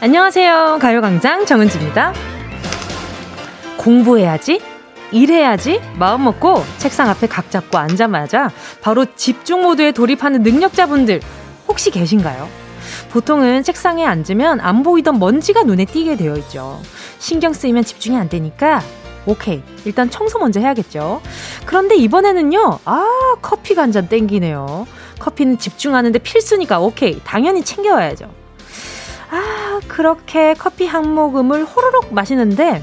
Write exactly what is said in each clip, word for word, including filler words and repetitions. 안녕하세요. 가요광장 정은지입니다. 공부해야지, 일해야지 마음 먹고 책상 앞에 각 잡고 앉자마자 바로 집중 모드에 돌입하는 능력자분들 혹시 계신가요? 보통은 책상에 앉으면 안 보이던 먼지가 눈에 띄게 되어 있죠. 신경 쓰이면 집중이 안 되니까 오케이, 일단 청소 먼저 해야겠죠. 그런데 이번에는요, 아, 커피가 한 잔 땡기네요. 커피는 집중하는데 필수니까 오케이, 당연히 챙겨와야죠. 아, 그렇게 커피 한 모금을 호로록 마시는데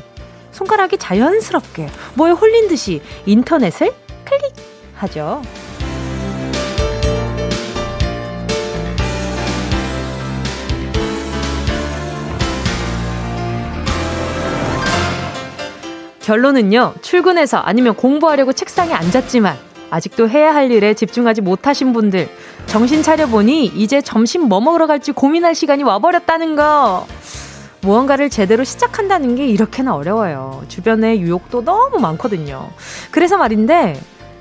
손가락이 자연스럽게 뭐에 홀린 듯이 인터넷을 클릭하죠. 결론은요, 출근해서 아니면 공부하려고 책상에 앉았지만 아직도 해야 할 일에 집중하지 못하신 분들, 정신 차려보니 이제 점심 뭐 먹으러 갈지 고민할 시간이 와버렸다는 거. 무언가를 제대로 시작한다는 게 이렇게나 어려워요. 주변에 유혹도 너무 많거든요. 그래서 말인데,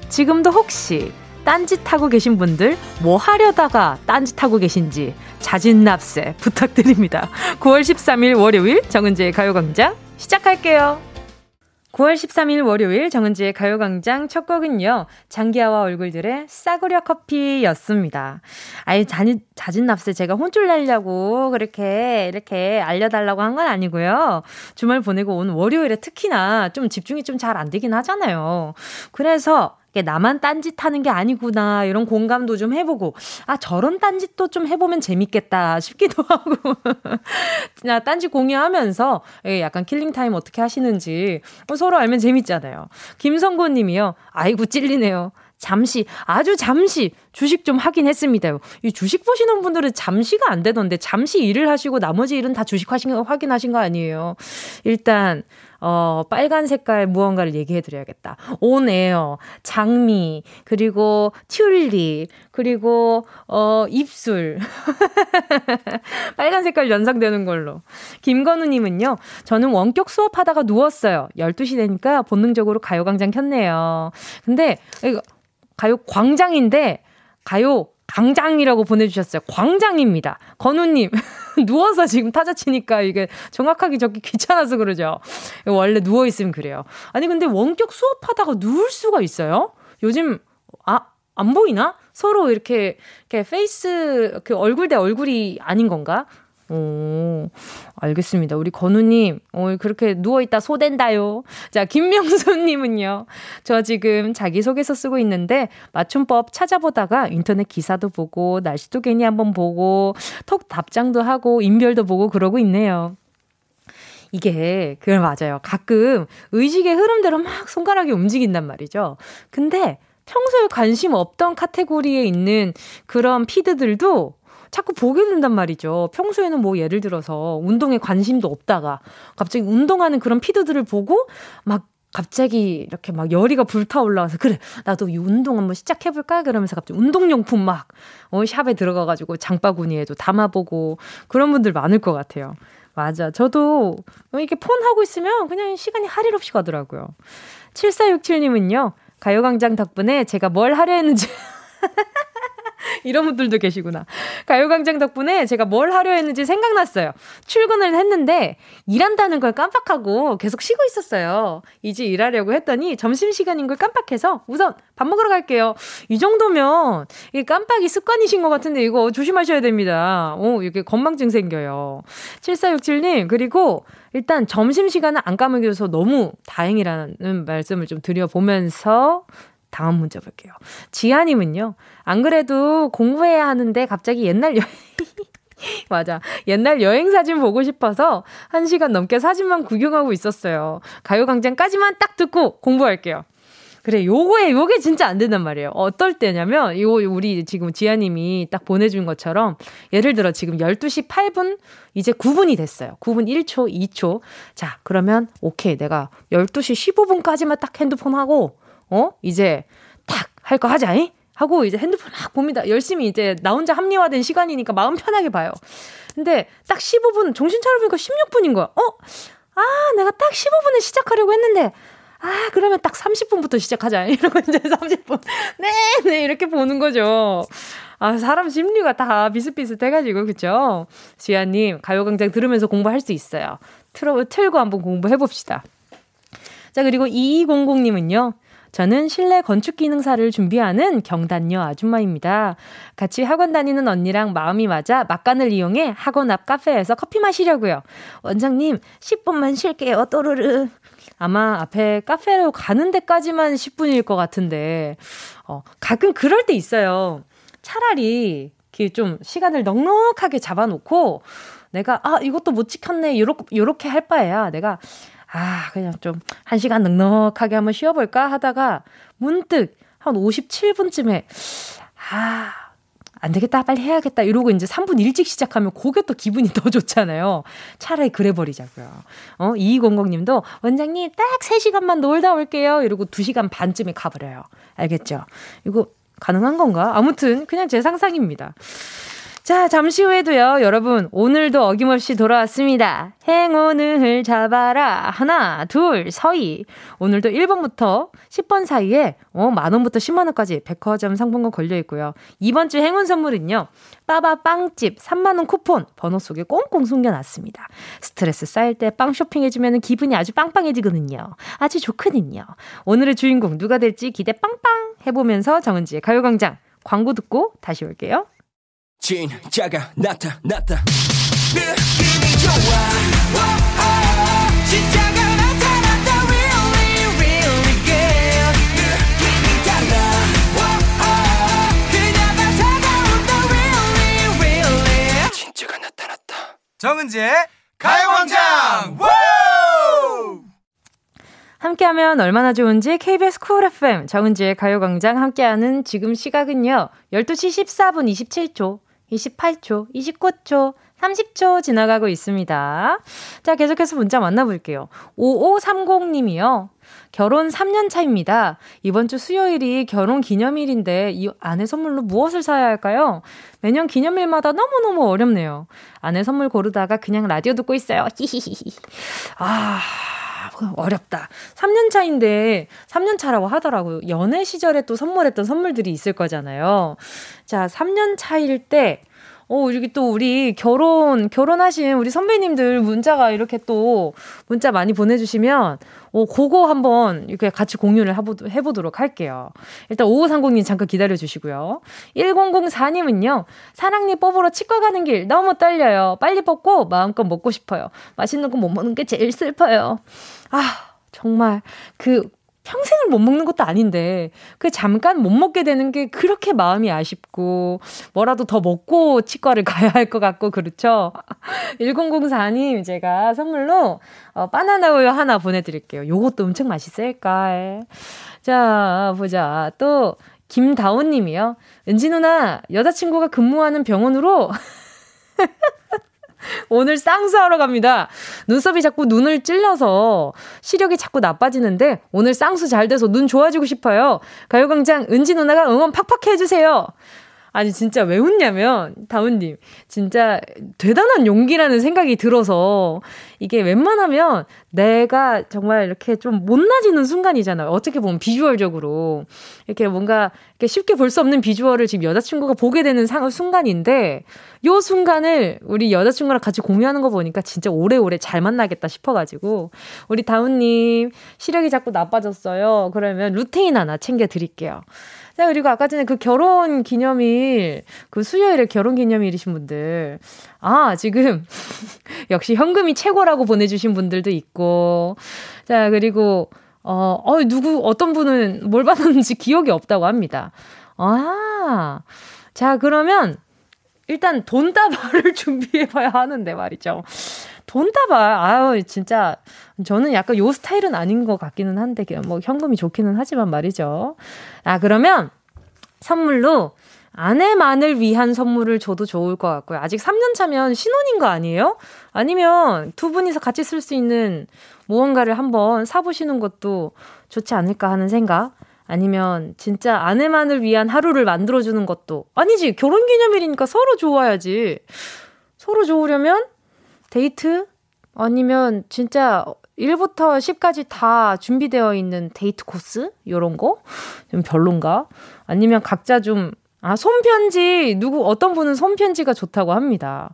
지금도 혹시 딴짓하고 계신 분들, 뭐 하려다가 딴짓하고 계신지 자진납세 부탁드립니다. 구월 십삼일 월요일 정은지의 가요광장 시작할게요. 구월 십삼일 월요일 정은지의 가요광장 첫 곡은요, 장기하와 얼굴들의 싸구려 커피였습니다. 아예 자진납세 제가 혼쭐 내려고 그렇게 이렇게 알려달라고 한 건 아니고요. 주말 보내고 온 월요일에 특히나 좀 집중이 좀 잘 안 되긴 하잖아요. 그래서 나만 딴짓하는 게 아니구나 이런 공감도 좀 해보고, 아, 저런 딴짓도 좀 해보면 재밌겠다 싶기도 하고 딴짓 공유하면서 약간 킬링타임 어떻게 하시는지 서로 알면 재밌잖아요. 김성곤님이요, 아이고 찔리네요. 잠시, 아주 잠시 주식 좀 하긴 했습니다요. 이 주식 보시는 분들은 잠시가 안 되던데 잠시 일을 하시고 나머지 일은 다 주식 하신, 확인하신 거 아니에요? 일단 어, 빨간 색깔 무언가를 얘기해드려야겠다. 온에어, 장미, 그리고 튤립, 그리고 어, 입술. 빨간 색깔 연상되는 걸로. 김건우님은요, 저는 원격 수업하다가 누웠어요. 열두 시 되니까 본능적으로 가요광장 켰네요. 근데 이거 가요광장인데 가요 광장이라고 보내주셨어요. 광장입니다. 건우님 누워서 지금 타자치니까 이게 정확하게 적기 귀찮아서 그러죠. 원래 누워있으면 그래요. 아니 근데 원격 수업하다가 누울 수가 있어요? 요즘 아, 안 보이나? 서로 이렇게, 이렇게 페이스 그 얼굴 대 얼굴이 아닌 건가? 오, 알겠습니다. 우리 건우님, 어, 그렇게 누워있다 소댄다요. 자, 김명수님은요, 저 지금 자기소개서 쓰고 있는데 맞춤법 찾아보다가 인터넷 기사도 보고 날씨도 괜히 한번 보고 톡 답장도 하고 인별도 보고 그러고 있네요. 이게 그걸 맞아요. 가끔 의식의 흐름대로 막 손가락이 움직인단 말이죠. 근데 평소에 관심 없던 카테고리에 있는 그런 피드들도 자꾸 보게 된단 말이죠. 평소에는 뭐 예를 들어서 운동에 관심도 없다가 갑자기 운동하는 그런 피드들을 보고 막 갑자기 이렇게 막 열의가 불타올라와서 그래, 나도 이 운동 한번 시작해볼까? 그러면서 갑자기 운동용품 막 어, 샵에 들어가가지고 장바구니에도 담아보고 그런 분들 많을 것 같아요. 맞아. 저도 이렇게 폰 하고 있으면 그냥 시간이 할일 없이 가더라고요. 칠사육칠님은요. 가요광장 덕분에 제가 뭘 하려 했는지... 이런 분들도 계시구나. 가요광장 덕분에 제가 뭘 하려 했는지 생각났어요. 출근을 했는데 일한다는 걸 깜빡하고 계속 쉬고 있었어요. 이제 일하려고 했더니 점심시간인 걸 깜빡해서 우선 밥 먹으러 갈게요. 이 정도면 이게 깜빡이 습관이신 것 같은데 이거 조심하셔야 됩니다. 오, 이렇게 건망증 생겨요. 칠사육칠님, 그리고 일단 점심시간은 안 까먹어서 너무 다행이라는 말씀을 좀 드려보면서 다음 문제 볼게요. 지아님은요, 안 그래도 공부해야 하는데 갑자기 옛날 여행, 맞아. 옛날 여행 사진 보고 싶어서 한 시간 넘게 사진만 구경하고 있었어요. 가요광장까지만 딱 듣고 공부할게요. 그래, 요거에, 요게 진짜 안 된단 말이에요. 어떨 때냐면, 요, 우리 지금 지아님이 딱 보내준 것처럼, 예를 들어 지금 열두 시 팔 분, 이제 구 분이 됐어요. 구 분 일 초, 이 초. 자, 그러면, 오케이. 내가 열두 시 십오 분까지만 딱 핸드폰 하고, 어? 이제 딱 할 거 하자잉? 하고 이제 핸드폰 막 봅니다. 열심히 이제 나 혼자 합리화된 시간이니까 마음 편하게 봐요. 근데 딱 십오 분, 정신 차려보니까 십육 분인 거야. 어? 아, 내가 딱 십오 분에 시작하려고 했는데, 아, 그러면 딱 삼십 분부터 시작하자. 이러고 이제 삼십 분. 네네, 이렇게 보는 거죠. 아, 사람 심리가 다 비슷비슷해가지고, 그쵸? 지아님, 가요광장 들으면서 공부할 수 있어요. 틀어, 틀고 한번 공부해봅시다. 자, 그리고 이이공공님은요. 저는 실내 건축기능사를 준비하는 경단녀 아줌마입니다. 같이 학원 다니는 언니랑 마음이 맞아 막간을 이용해 학원 앞 카페에서 커피 마시려고요. 원장님, 십 분만 쉴게요. 또르르. 아마 앞에 카페로 가는 데까지만 십 분일 것 같은데 어, 가끔 그럴 때 있어요. 차라리 이렇게 좀 시간을 넉넉하게 잡아놓고 내가 아 이것도 못 지켰네 요렇게, 요렇게 할 바에야 내가 아, 그냥 좀 한 시간 넉넉하게 한번 쉬어볼까 하다가 문득 한 오십칠 분쯤에 아, 안 되겠다, 빨리 해야겠다 이러고 이제 삼 분 일찍 시작하면 그게 또 기분이 더 좋잖아요. 차라리 그래버리자고요. 어, 이이공공님도 원장님 딱 세 시간만 놀다 올게요. 이러고 두 시간 반쯤에 가버려요. 알겠죠? 이거 가능한 건가? 아무튼 그냥 제 상상입니다. 자, 잠시 후에도요, 여러분, 오늘도 어김없이 돌아왔습니다. 행운을 잡아라. 하나, 둘, 서희. 오늘도 일 번부터 십 번 사이에, 어, 만원부터 십만원까지 백화점 상품권 걸려있고요. 이번 주 행운 선물은요, 빠바 빵집 삼만원 쿠폰 번호 속에 꽁꽁 숨겨놨습니다. 스트레스 쌓일 때 빵 쇼핑해주면 기분이 아주 빵빵해지거든요. 아주 좋거든요. 오늘의 주인공 누가 될지 기대 빵빵 해보면서 정은지의 가요광장 광고 듣고 다시 올게요. 진짜가 나타났다. 느낌이 좋아. 오오오. 진짜가 나타났다. Really, really good. 느낌이 달라. 오오오. 그녀가 다가온다. Really, really. 진짜가 나타났다. 정은지의 가요광장. 함께하면 얼마나 좋은지 케이비에스 쿨 에프엠 정은지의 가요광장 함께하는 지금 시각은요. 열두 시 십사 분 이십칠 초. 이십팔 초, 이십구 초, 삼십 초 지나가고 있습니다. 자, 계속해서 문자 만나볼게요. 오오삼공님이요. 결혼 삼 년 차입니다. 이번 주 수요일이 결혼 기념일인데 이 아내 선물로 무엇을 사야 할까요? 매년 기념일마다 너무너무 어렵네요. 아내 선물 고르다가 그냥 라디오 듣고 있어요. 히히히히. 아... 어렵다. 삼 년 차인데 삼 년 차라고 하더라고요. 연애 시절에 또 선물했던 선물들이 있을 거잖아요. 자, 삼 년 차일 때 어, 이렇게 또 우리 결혼, 결혼하신 우리 선배님들 문자가 이렇게 또 문자 많이 보내주시면, 어, 그거 한번 이렇게 같이 공유를 해보도록 할게요. 일단 오오삼공님 잠깐 기다려주시고요. 일공공사님은요, 사랑니 뽑으러 치과 가는 길 너무 떨려요. 빨리 뽑고 마음껏 먹고 싶어요. 맛있는 거 못 먹는 게 제일 슬퍼요. 아, 정말. 그, 평생을 못 먹는 것도 아닌데 그 잠깐 못 먹게 되는 게 그렇게 마음이 아쉽고 뭐라도 더 먹고 치과를 가야 할 것 같고 그렇죠? 일공공사님 제가 선물로 어, 바나나 우유 하나 보내드릴게요. 요것도 엄청 맛있을까? 자, 보자. 또 김다온님이요. 은지 누나 여자친구가 근무하는 병원으로 오늘 쌍수하러 갑니다. 눈썹이 자꾸 눈을 찔러서 시력이 자꾸 나빠지는데 오늘 쌍수 잘 돼서 눈 좋아지고 싶어요. 가요광장 은지 누나가 응원 팍팍 해주세요. 아니 진짜 왜 웃냐면 다운님 진짜 대단한 용기라는 생각이 들어서 이게 웬만하면 내가 정말 이렇게 좀 못나지는 순간이잖아요. 어떻게 보면 비주얼적으로 이렇게 뭔가 이렇게 쉽게 볼 수 없는 비주얼을 지금 여자친구가 보게 되는 상, 순간인데 이 순간을 우리 여자친구랑 같이 공유하는 거 보니까 진짜 오래오래 잘 만나겠다 싶어가지고 우리 다운님 시력이 자꾸 나빠졌어요. 그러면 루테인 하나 챙겨드릴게요. 자, 그리고 아까 전에 그 결혼 기념일, 그 수요일에 결혼 기념일이신 분들. 아, 지금, 역시 현금이 최고라고 보내주신 분들도 있고. 자, 그리고, 어, 어, 누구, 어떤 분은 뭘 받았는지 기억이 없다고 합니다. 아, 자, 그러면, 일단 돈다발을 준비해봐야 하는데 말이죠. 돈다발, 아유, 진짜, 저는 약간 요 스타일은 아닌 것 같기는 한데, 뭐, 현금이 좋기는 하지만 말이죠. 아, 그러면, 선물로, 아내만을 위한 선물을 줘도 좋을 것 같고요. 아직 삼 년 차면 신혼인 거 아니에요? 아니면 두 분이서 같이 쓸 수 있는 무언가를 한번 사보시는 것도 좋지 않을까 하는 생각? 아니면 진짜 아내만을 위한 하루를 만들어주는 것도 아니지. 결혼기념일이니까 서로 좋아야지. 서로 좋으려면 데이트? 아니면 진짜 일부터 십까지 다 준비되어 있는 데이트 코스? 요런 거? 좀 별론가? 아니면 각자 좀 아, 손편지. 누구, 어떤 분은 손편지가 좋다고 합니다.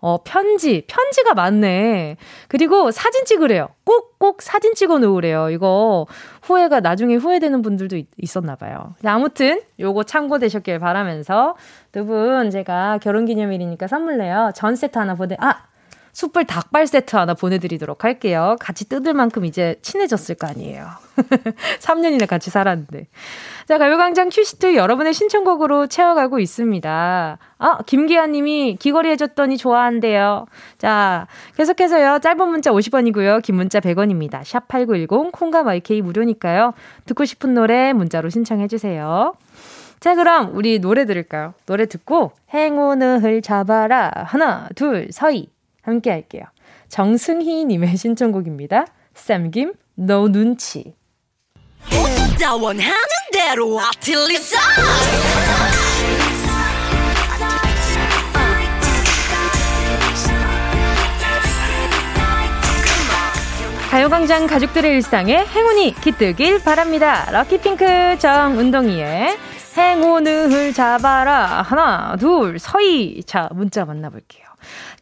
어, 편지. 편지가 많네. 그리고 사진 찍으래요. 꼭, 꼭 사진 찍어 놓으래요. 이거 후회가, 나중에 후회되는 분들도 있, 있었나 봐요. 아무튼, 요거 참고되셨길 바라면서 두 분 제가 결혼기념일이니까 선물로요. 전 세트 하나 보내, 아! 숯불 닭발 세트 하나 보내드리도록 할게요. 같이 뜯을 만큼 이제 친해졌을 거 아니에요. 삼 년이나 같이 살았는데. 자, 가요광장 큐시트 여러분의 신청곡으로 채워가고 있습니다. 아, 김기아님이 귀걸이 해줬더니 좋아한대요. 자, 계속해서요. 짧은 문자 오십 원이고요. 긴 문자 백 원입니다. 샵팔구일공 콩과 와이케이 무료니까요. 듣고 싶은 노래 문자로 신청해주세요. 자, 그럼 우리 노래 들을까요? 노래 듣고 행운을 잡아라. 하나, 둘, 서이. 함께 할게요. 정승희님의 신청곡입니다. 쌈김, 너 눈치. 혼자 원하는 대로 아틀리사. 가요광장 가족들의 일상에 행운이 깃들길 바랍니다. 럭키핑크 정운동이의 행운을 잡아라. 하나, 둘, 서이. 자, 문자 만나볼게요.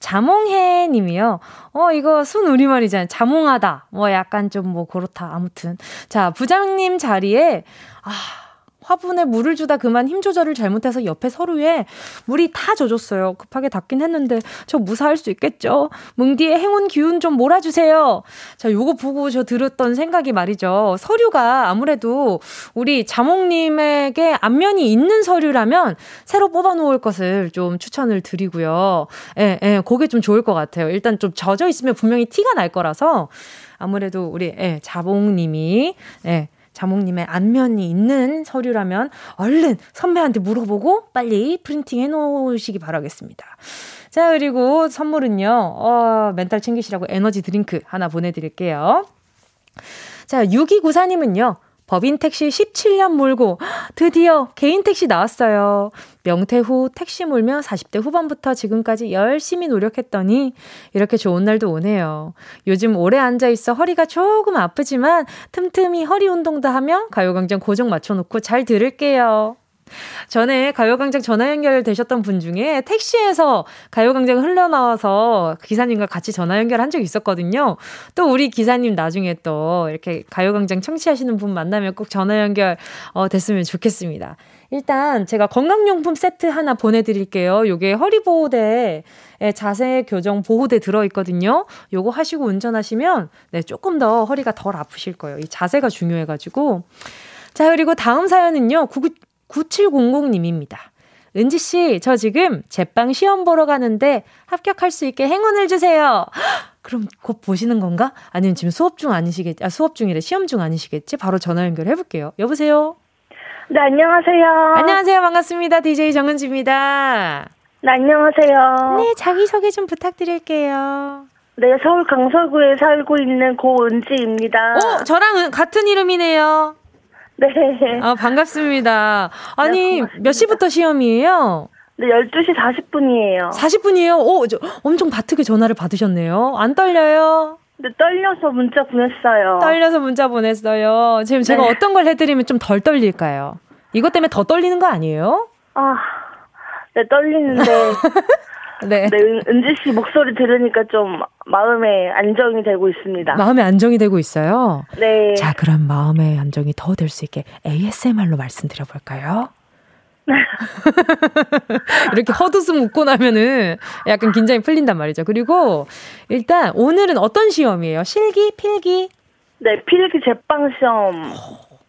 자몽해 님이요. 어, 이거 순 우리말이잖아요. 자몽하다. 뭐 약간 좀 뭐 그렇다. 아무튼. 자, 부장님 자리에, 아, 화분에 물을 주다 그만 힘 조절을 잘못해서 옆에 서류에 물이 다 젖었어요. 급하게 닦긴 했는데 저 무사할 수 있겠죠? 뭉디의 행운 기운 좀 몰아주세요. 자, 요거 보고 저 들었던 생각이 말이죠. 서류가 아무래도 우리 자몽님에게 안면이 있는 서류라면 새로 뽑아놓을 것을 좀 추천을 드리고요. 예, 예, 그게 좀 좋을 것 같아요. 일단 좀 젖어 있으면 분명히 티가 날 거라서 아무래도 우리, 예, 자몽님이, 예, 자몽님의 안면이 있는 서류라면 얼른 선배한테 물어보고 빨리 프린팅해 놓으시기 바라겠습니다. 자, 그리고 선물은요. 어, 멘탈 챙기시라고 에너지 드링크 하나 보내드릴게요. 자, 육이구사님은요. 법인 택시 십칠 년 몰고 드디어 개인 택시 나왔어요. 명퇴 후 택시 몰며 사십 대 후반부터 지금까지 열심히 노력했더니 이렇게 좋은 날도 오네요. 요즘 오래 앉아있어 허리가 조금 아프지만 틈틈이 허리 운동도 하며 가요광장 고정 맞춰놓고 잘 들을게요. 전에 가요광장 전화 연결되셨던 분 중에 택시에서 가요광장 흘러나와서 기사님과 같이 전화 연결한 적이 있었거든요. 또 우리 기사님 나중에 또 이렇게 가요광장 청취하시는 분 만나면 꼭 전화 연결 어, 됐으면 좋겠습니다. 일단 제가 건강용품 세트 하나 보내드릴게요. 요게 허리보호대에 자세 교정 보호대 들어있거든요. 요거 하시고 운전하시면 네, 조금 더 허리가 덜 아프실 거예요. 이 자세가 중요해가지고. 자, 그리고 다음 사연은요. 구칠공공님입니다. 은지씨, 저 지금 제빵 시험 보러 가는데 합격할 수 있게 행운을 주세요. 헉, 그럼 곧 보시는 건가? 아니면 지금 수업 중 아니시겠지? 아, 수업 중이래. 시험 중 아니시겠지? 바로 전화 연결해볼게요. 여보세요? 네, 안녕하세요. 안녕하세요. 반갑습니다. 디제이 정은지입니다. 네, 안녕하세요. 네, 자기소개 좀 부탁드릴게요. 네, 서울 강서구에 살고 있는 고은지입니다. 오, 저랑 같은 이름이네요. 네. 아, 반갑습니다. 아니, 네, 몇 시부터 시험이에요? 네, 열두 시 사십 분이에요. 사십 분이에요? 오, 저, 엄청 바쁘게 전화를 받으셨네요. 안 떨려요? 네, 떨려서 문자 보냈어요. 떨려서 문자 보냈어요. 지금 네. 제가 어떤 걸 해드리면 좀 덜 떨릴까요? 이것 때문에 더 떨리는 거 아니에요? 아, 네, 떨리는데. 네. 네, 은지씨 목소리 들으니까 좀 마음에 안정이 되고 있습니다. 마음에 안정이 되고 있어요? 네. 자, 그럼 마음의 안정이 더 될 수 있게 에이에스엠알로 말씀드려볼까요? 이렇게 헛웃음 웃고 나면은 약간 긴장이 풀린단 말이죠. 그리고 일단 오늘은 어떤 시험이에요? 실기? 필기? 네, 필기 제빵 시험.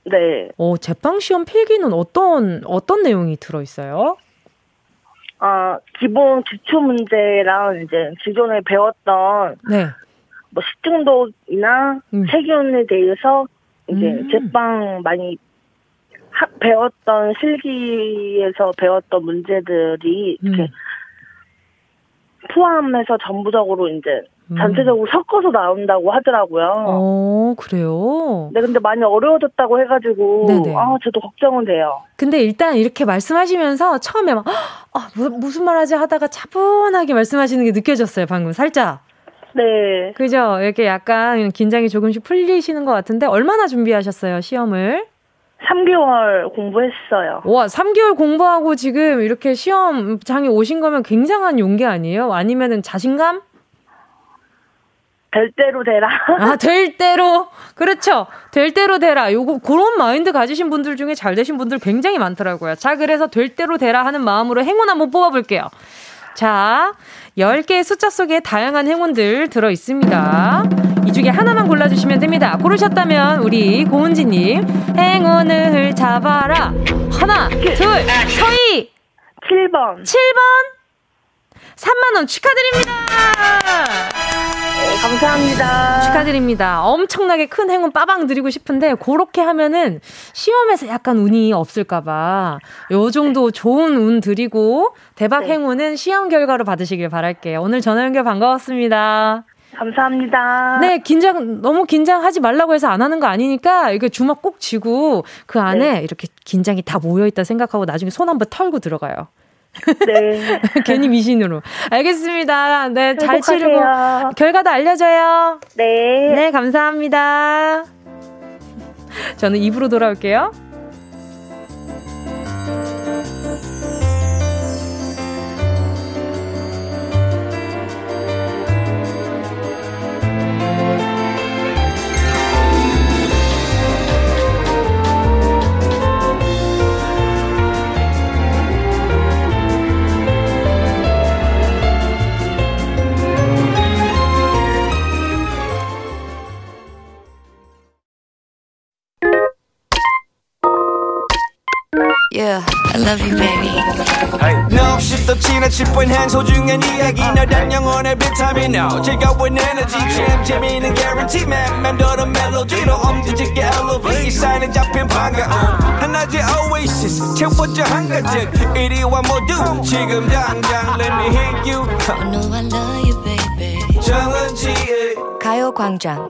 네. 오, 제빵 시험 필기는 어떤, 어떤 내용이 들어있어요? 어, 기본 기초 문제랑 이제 기존에 배웠던 네. 뭐 식중독이나 음. 세균에 대해서 이제 음. 제빵 많이 하, 배웠던 실기에서 배웠던 문제들이 이렇게 음. 포함해서 전부적으로 이제 음. 전체적으로 섞어서 나온다고 하더라고요. 어, 그래요? 네, 근데 많이 어려워졌다고 해가지고, 네네. 아, 저도 걱정은 돼요. 근데 일단 이렇게 말씀하시면서 처음에 막, 아, 무슨 말 하지 하다가 차분하게 말씀하시는 게 느껴졌어요, 방금 살짝. 네. 그죠? 이렇게 약간 긴장이 조금씩 풀리시는 것 같은데, 얼마나 준비하셨어요, 시험을? 삼 개월 공부했어요. 와, 삼 개월 공부하고 지금 이렇게 시험장에 오신 거면 굉장한 용기 아니에요? 아니면은 자신감? 될 대로 되라. 아, 될 대로. 그렇죠. 될 대로 되라. 요거, 그런 마인드 가지신 분들 중에 잘 되신 분들 굉장히 많더라고요. 자, 그래서 될 대로 되라 하는 마음으로 행운 한번 뽑아볼게요. 자, 열 개의 숫자 속에 다양한 행운들 들어있습니다. 이 중에 하나만 골라주시면 됩니다. 고르셨다면 우리 고은지님, 행운을 잡아라. 하나, 둘, 서희! 칠 번. 칠 번! 삼만 원 축하드립니다! 감사합니다. 축하드립니다. 엄청나게 큰 행운 빠방 드리고 싶은데 그렇게 하면은 시험에서 약간 운이 없을까봐 요 정도 네. 좋은 운 드리고 대박 네. 행운은 시험 결과로 받으시길 바랄게요. 오늘 전화 연결 반가웠습니다. 감사합니다. 네, 긴장 너무 긴장하지 말라고 해서 안 하는 거 아니니까 이렇게 주먹 꼭 쥐고 그 안에 네. 이렇게 긴장이 다 모여 있다 생각하고 나중에 손 한번 털고 들어가요. 네. 괜히 미신으로. 알겠습니다. 네, 잘 치르고 결과도 알려줘요. 네. 네, 감사합니다. 저는 이 부로 돌아올게요. Yeah, I love you, baby. No, she's the 지나칠 뻔한 소중한 이야기. 널 단 영혼의 비타민 now. 즐거운 에너지 jam, 재미있는 guarantee. 맴도는 멜로디로 엄지짓게 엘로브. 이 사인은 잡힌 반가움. 한낮의 oasis, 채워져 한가득. 이리와 모두 지금 당장. Let me hit you. I know I love you, baby. 정은지의 가요광장.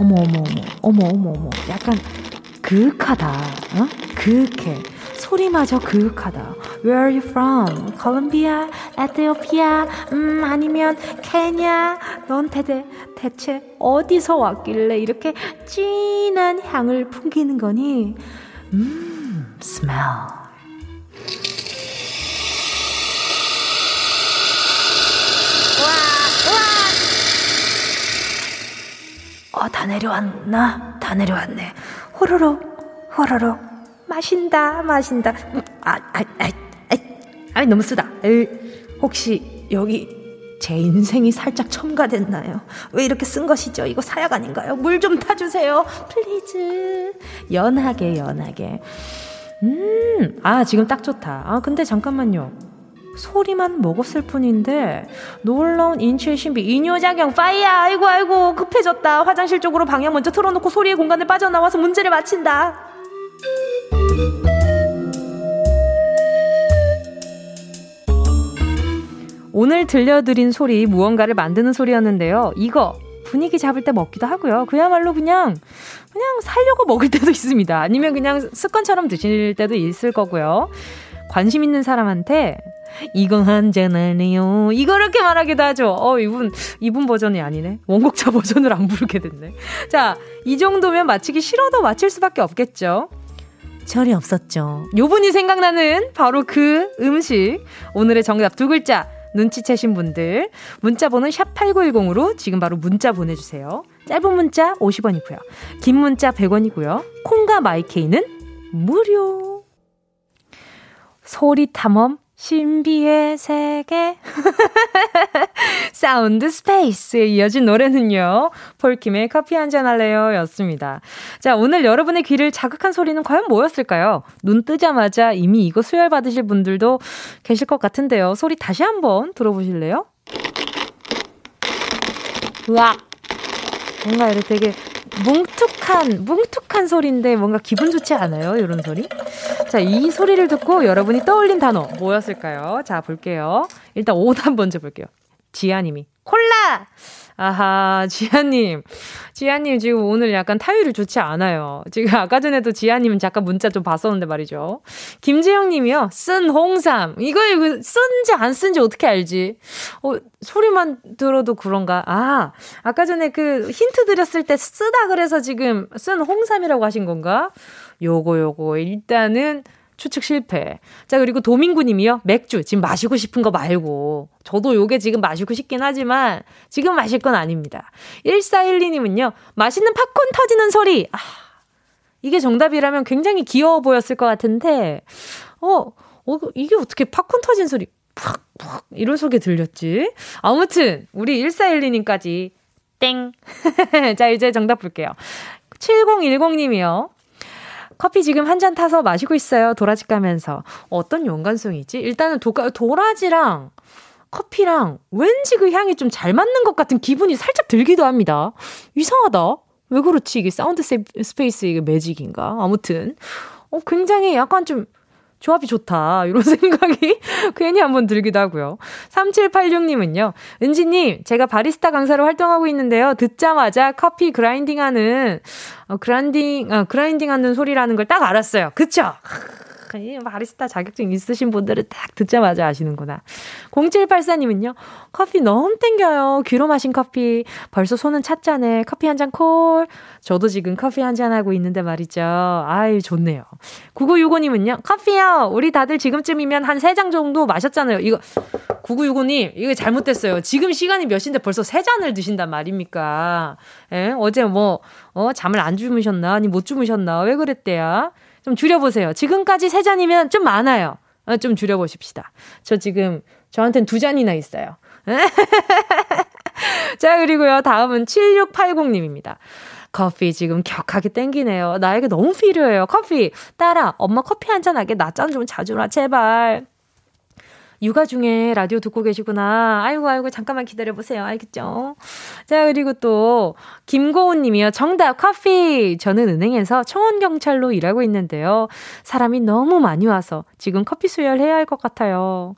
어머, 어머, 어머, 어머, 어머, 어머. 약간 그윽하다. 어? 그윽해. 소리마저 그윽하다. Where are you from? 콜롬비아? 에티오피아? 음, 아니면 케냐? 넌 대대, 대체 어디서 왔길래 이렇게 진한 향을 풍기는 거니? 음, smell. 어, 다 내려왔나? 다 내려왔네. 호로록, 호로록. 마신다, 마신다. 음, 아, 아, 아, 아, 아, 너무 쓰다. 에이, 혹시 여기 제 인생이 살짝 첨가됐나요? 왜 이렇게 쓴 것이죠? 이거 사약 아닌가요? 물 좀 타주세요. 플리즈. 연하게, 연하게. 음, 아, 지금 딱 좋다. 아, 근데 잠깐만요. 소리만 먹었을 뿐인데 놀라운 인체의 신비 이뇨작용 파이어. 아이고 아이고 급해졌다. 화장실 쪽으로 방향 먼저 틀어놓고 소리의 공간을 빠져나와서 문제를 맞힌다. 오늘 들려드린 소리 무언가를 만드는 소리였는데요. 이거 분위기 잡을 때 먹기도 하고요. 그야말로 그냥 그냥 살려고 먹을 때도 있습니다. 아니면 그냥 습관처럼 드실 때도 있을 거고요. 관심 있는 사람한테 이건 한잔 할래요 이거 이렇게 말하기도 하죠. 어, 이분 이분 버전이 아니네. 원곡자 버전을 안 부르게 됐네. 자, 이 정도면 맞히기 싫어도 맞힐 수밖에 없겠죠. 절이 없었죠. 요분이 생각나는 바로 그 음식. 오늘의 정답 두 글자 눈치채신 분들 문자 번호 샵 팔구일공으로 지금 바로 문자 보내주세요. 짧은 문자 오십 원이고요. 긴 문자 백 원이고요. 콩과 마이케이는 무료. 소리 탐험 신비의 세계 사운드 스페이스에 이어진 노래는요, 폴킴의 커피 한잔 할래요 였습니다. 자, 오늘 여러분의 귀를 자극한 소리는 과연 뭐였을까요? 눈 뜨자마자 이미 이거 수혈받으실 분들도 계실 것 같은데요. 소리 다시 한번 들어보실래요? 우와, 뭔가 이렇게 되게 뭉툭한 뭉툭한 소리인데 뭔가 기분 좋지 않아요? 이런 소리? 자, 이 소리를 듣고 여러분이 떠올린 단어 뭐였을까요? 자, 볼게요. 일단 오답 먼저 볼게요. 지아님이 콜라! 아하, 지아님. 지아님 지금 오늘 약간 타율이 좋지 않아요. 지금 아까 전에도 지아님 잠깐 문자 좀 봤었는데 말이죠. 김재영님이요. 쓴 홍삼. 이걸 쓴지 안 쓴지 어떻게 알지? 어, 소리만 들어도 그런가? 아, 아까 전에 그 힌트 드렸을 때 쓰다 그래서 지금 쓴 홍삼이라고 하신 건가? 요거 요거 일단은 추측 실패. 자, 그리고 도민구님이요. 맥주 지금 마시고 싶은 거 말고. 저도 요게 지금 마시고 싶긴 하지만 지금 마실 건 아닙니다. 일사일이님은요. 맛있는 팝콘 터지는 소리. 아, 이게 정답이라면 굉장히 귀여워 보였을 것 같은데 어, 어 이게 어떻게 팝콘 터진 소리 팍팍 이런 소리 들렸지? 아무튼 우리 일사일이님까지 땡. 자, 이제 정답 볼게요. 칠공일공님이요. 커피 지금 한 잔 타서 마시고 있어요. 도라지 까면서. 어떤 연관성이지? 일단은 도, 도라지랑 커피랑 왠지 그 향이 좀 잘 맞는 것 같은 기분이 살짝 들기도 합니다. 이상하다. 왜 그렇지? 이게 사운드 스페이스 이게 매직인가? 아무튼 어, 굉장히 약간 좀 조합이 좋다. 이런 생각이 괜히 한번 들기도 하고요. 삼칠팔육님은요. 은지님, 제가 바리스타 강사로 활동하고 있는데요. 듣자마자 커피 그라인딩하는, 어, 그라인딩, 어, 그라인딩하는 소리라는 걸 딱 알았어요. 그쵸? 바리스타 자격증 있으신 분들은 딱 듣자마자 아시는구나. 공칠팔사님은요. 커피 너무 땡겨요. 귀로 마신 커피. 벌써 손은 찼잖아요. 커피 한 잔 콜. 저도 지금 커피 한 잔 하고 있는데 말이죠. 아이, 좋네요. 구구육오님은요. 커피요. 우리 다들 지금쯤이면 한 세 잔 정도 마셨잖아요. 이거 구구육오님 이거 잘못됐어요. 지금 시간이 몇 시인데 벌써 세 잔을 드신단 말입니까? 에? 어제 뭐 어, 잠을 안 주무셨나? 아니 못 주무셨나? 왜 그랬대요? 좀 줄여보세요. 지금까지 세 잔이면 좀 많아요. 좀 줄여보십시다. 저 지금 저한테는 두 잔이나 있어요. 자, 그리고요. 다음은 칠육팔공님입니다. 커피 지금 격하게 땡기네요. 나에게 너무 필요해요. 커피. 딸아, 엄마 커피 한잔 하게. 나 잔 좀 자주 놔. 제발. 육아 중에 라디오 듣고 계시구나. 아이고 아이고 잠깐만 기다려보세요. 알겠죠? 자, 그리고 또 김고은님이요. 정답 커피. 저는 은행에서 청원경찰로 일하고 있는데요. 사람이 너무 많이 와서 지금 커피 수혈해야 할 것 같아요.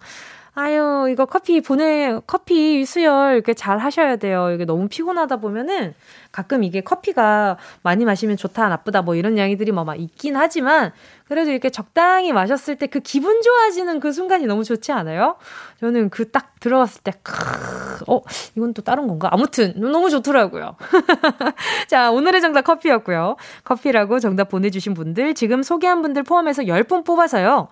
아유, 이거 커피 보내, 커피 수혈 이렇게 잘 하셔야 돼요. 이게 너무 피곤하다 보면은 가끔 이게 커피가 많이 마시면 좋다, 나쁘다, 뭐 이런 이야기들이 막 있긴 하지만 그래도 이렇게 적당히 마셨을 때 그 기분 좋아지는 그 순간이 너무 좋지 않아요? 저는 그 딱 들어갔을 때, 크으, 어, 이건 또 다른 건가? 아무튼 너무 좋더라고요. 자, 오늘의 정답 커피였고요. 커피라고 정답 보내주신 분들, 지금 소개한 분들 포함해서 열 분 뽑아서요.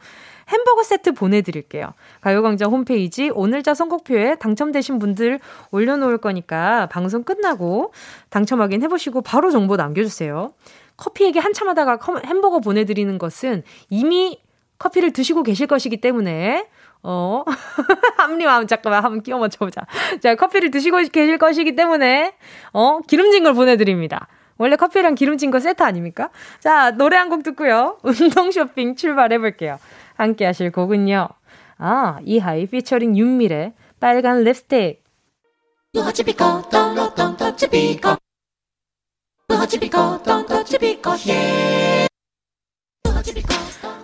햄버거 세트 보내드릴게요. 가요광장 홈페이지 오늘자 선곡표에 당첨되신 분들 올려놓을 거니까 방송 끝나고 당첨 확인해보시고 바로 정보 남겨주세요. 커피 얘기 한참 하다가 햄버거 보내드리는 것은 이미 커피를 드시고 계실 것이기 때문에 어 합리화 잠깐만 한번 끼워 맞춰보자. 자, 커피를 드시고 계실 것이기 때문에 어 기름진 걸 보내드립니다. 원래 커피랑 기름진 거 세트 아닙니까? 자, 노래 한 곡 듣고요. 운동 쇼핑 출발해볼게요. 함께 하실 곡은요. 아, 이하이 피처링 윤미래 빨간 립스틱.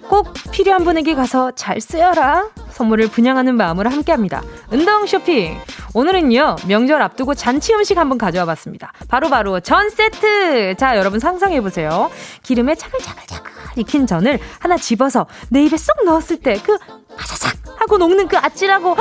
꼭 필요한 분에게 가서 잘 쓰여라. 선물을 분양하는 마음으로 함께합니다. 운동 쇼핑. 오늘은요. 명절 앞두고 잔치 음식 한번 가져와 봤습니다. 바로바로 바로 전 세트. 자, 여러분 상상해보세요. 기름에 차글차글차글 익힌 전을 하나 집어서 내 입에 쏙 넣었을 때 그 아삭삭 하고 녹는 그 아찔하고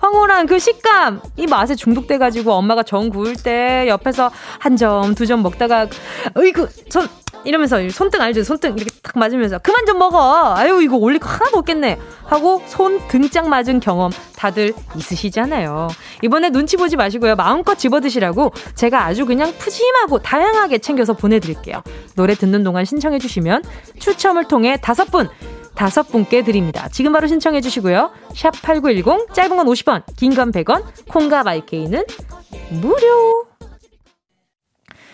황홀한 그 식감. 이 맛에 중독돼가지고 엄마가 전 구울 때 옆에서 한 점, 두 점 먹다가 어이구 전 이러면서 손등 알죠? 손등 이렇게 탁 맞으면서 그만 좀 먹어. 아유, 이거 올릴 거 하나도 없겠네 하고 손등짝 맞은 경험 다들 있으시잖아요. 이번에 눈치 보지 마시고요. 마음껏 집어드시라고 제가 아주 그냥 푸짐하고 다양하게 챙겨서 보내드릴게요. 노래 듣는 동안 신청해 주시면 추첨을 통해 다섯 분 다섯 분께 드립니다. 지금 바로 신청해 주시고요. 샵 팔구일공, 짧은 건 오십 원, 긴 건 백 원, 콩과 마이케이는 무료.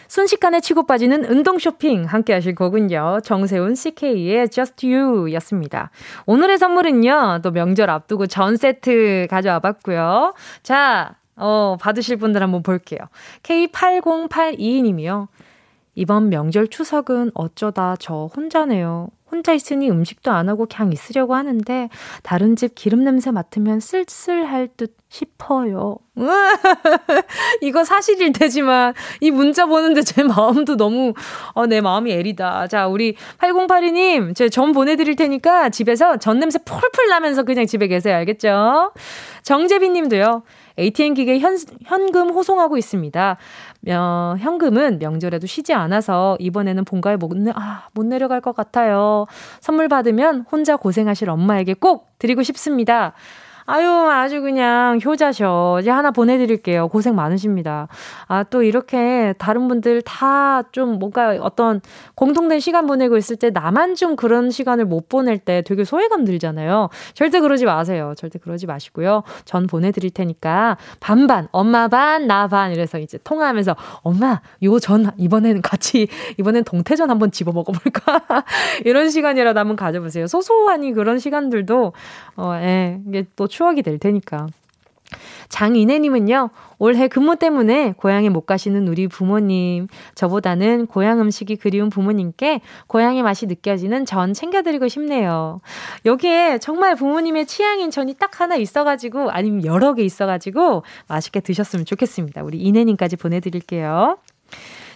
순식간에 치고 빠지는 운동 쇼핑 함께 하실 거군요. 정세훈 씨케이의 Just You 였습니다. 오늘의 선물은요, 또 명절 앞두고 전 세트 가져와 봤고요. 자, 어, 받으실 분들 한번 볼게요. 케이 팔공팔이이님이요. 이번 명절 추석은 어쩌다 저 혼자네요. 혼자 있으니 음식도 안 하고 그냥 있으려고 하는데 다른 집 기름 냄새 맡으면 쓸쓸할 듯 싶어요. 이거 사실일 테지만 이 문자 보는데 제 마음도 너무 어, 내 마음이 애리다. 자, 우리 팔공팔이님 제가 전 보내드릴 테니까 집에서 전 냄새 폴폴 나면서 그냥 집에 계세요. 알겠죠? 정재빈님도요. 에이티엠 기계 현, 현금 호송하고 있습니다. 어, 현금은 명절에도 쉬지 않아서 이번에는 본가에 못, 아, 못 내려갈 것 같아요. 선물 받으면 혼자 고생하실 엄마에게 꼭 드리고 싶습니다. 아유, 아주 그냥 효자셔. 이제 하나 보내드릴게요. 고생 많으십니다. 아, 또 이렇게 다른 분들 다 좀 뭔가 어떤 공통된 시간 보내고 있을 때 나만 좀 그런 시간을 못 보낼 때 되게 소외감 들잖아요. 절대 그러지 마세요. 절대 그러지 마시고요. 전 보내드릴 테니까 반반, 엄마 반, 나 반 이래서 이제 통화하면서 엄마, 요 전 이번에는 같이 이번엔 동태전 한번 집어 먹어볼까? 이런 시간이라도 한번 가져보세요. 소소하니 그런 시간들도 어, 예, 이게 또 추억이 될 테니까. 장인혜님은요, 올해 근무 때문에 고향에 못 가시는 우리 부모님, 저보다는 고향 음식이 그리운 부모님께 고향의 맛이 느껴지는 전 챙겨드리고 싶네요. 여기에 정말 부모님의 취향인 전이 딱 하나 있어가지고, 아니면 여러 개 있어가지고 맛있게 드셨으면 좋겠습니다. 우리 인혜님까지 보내드릴게요.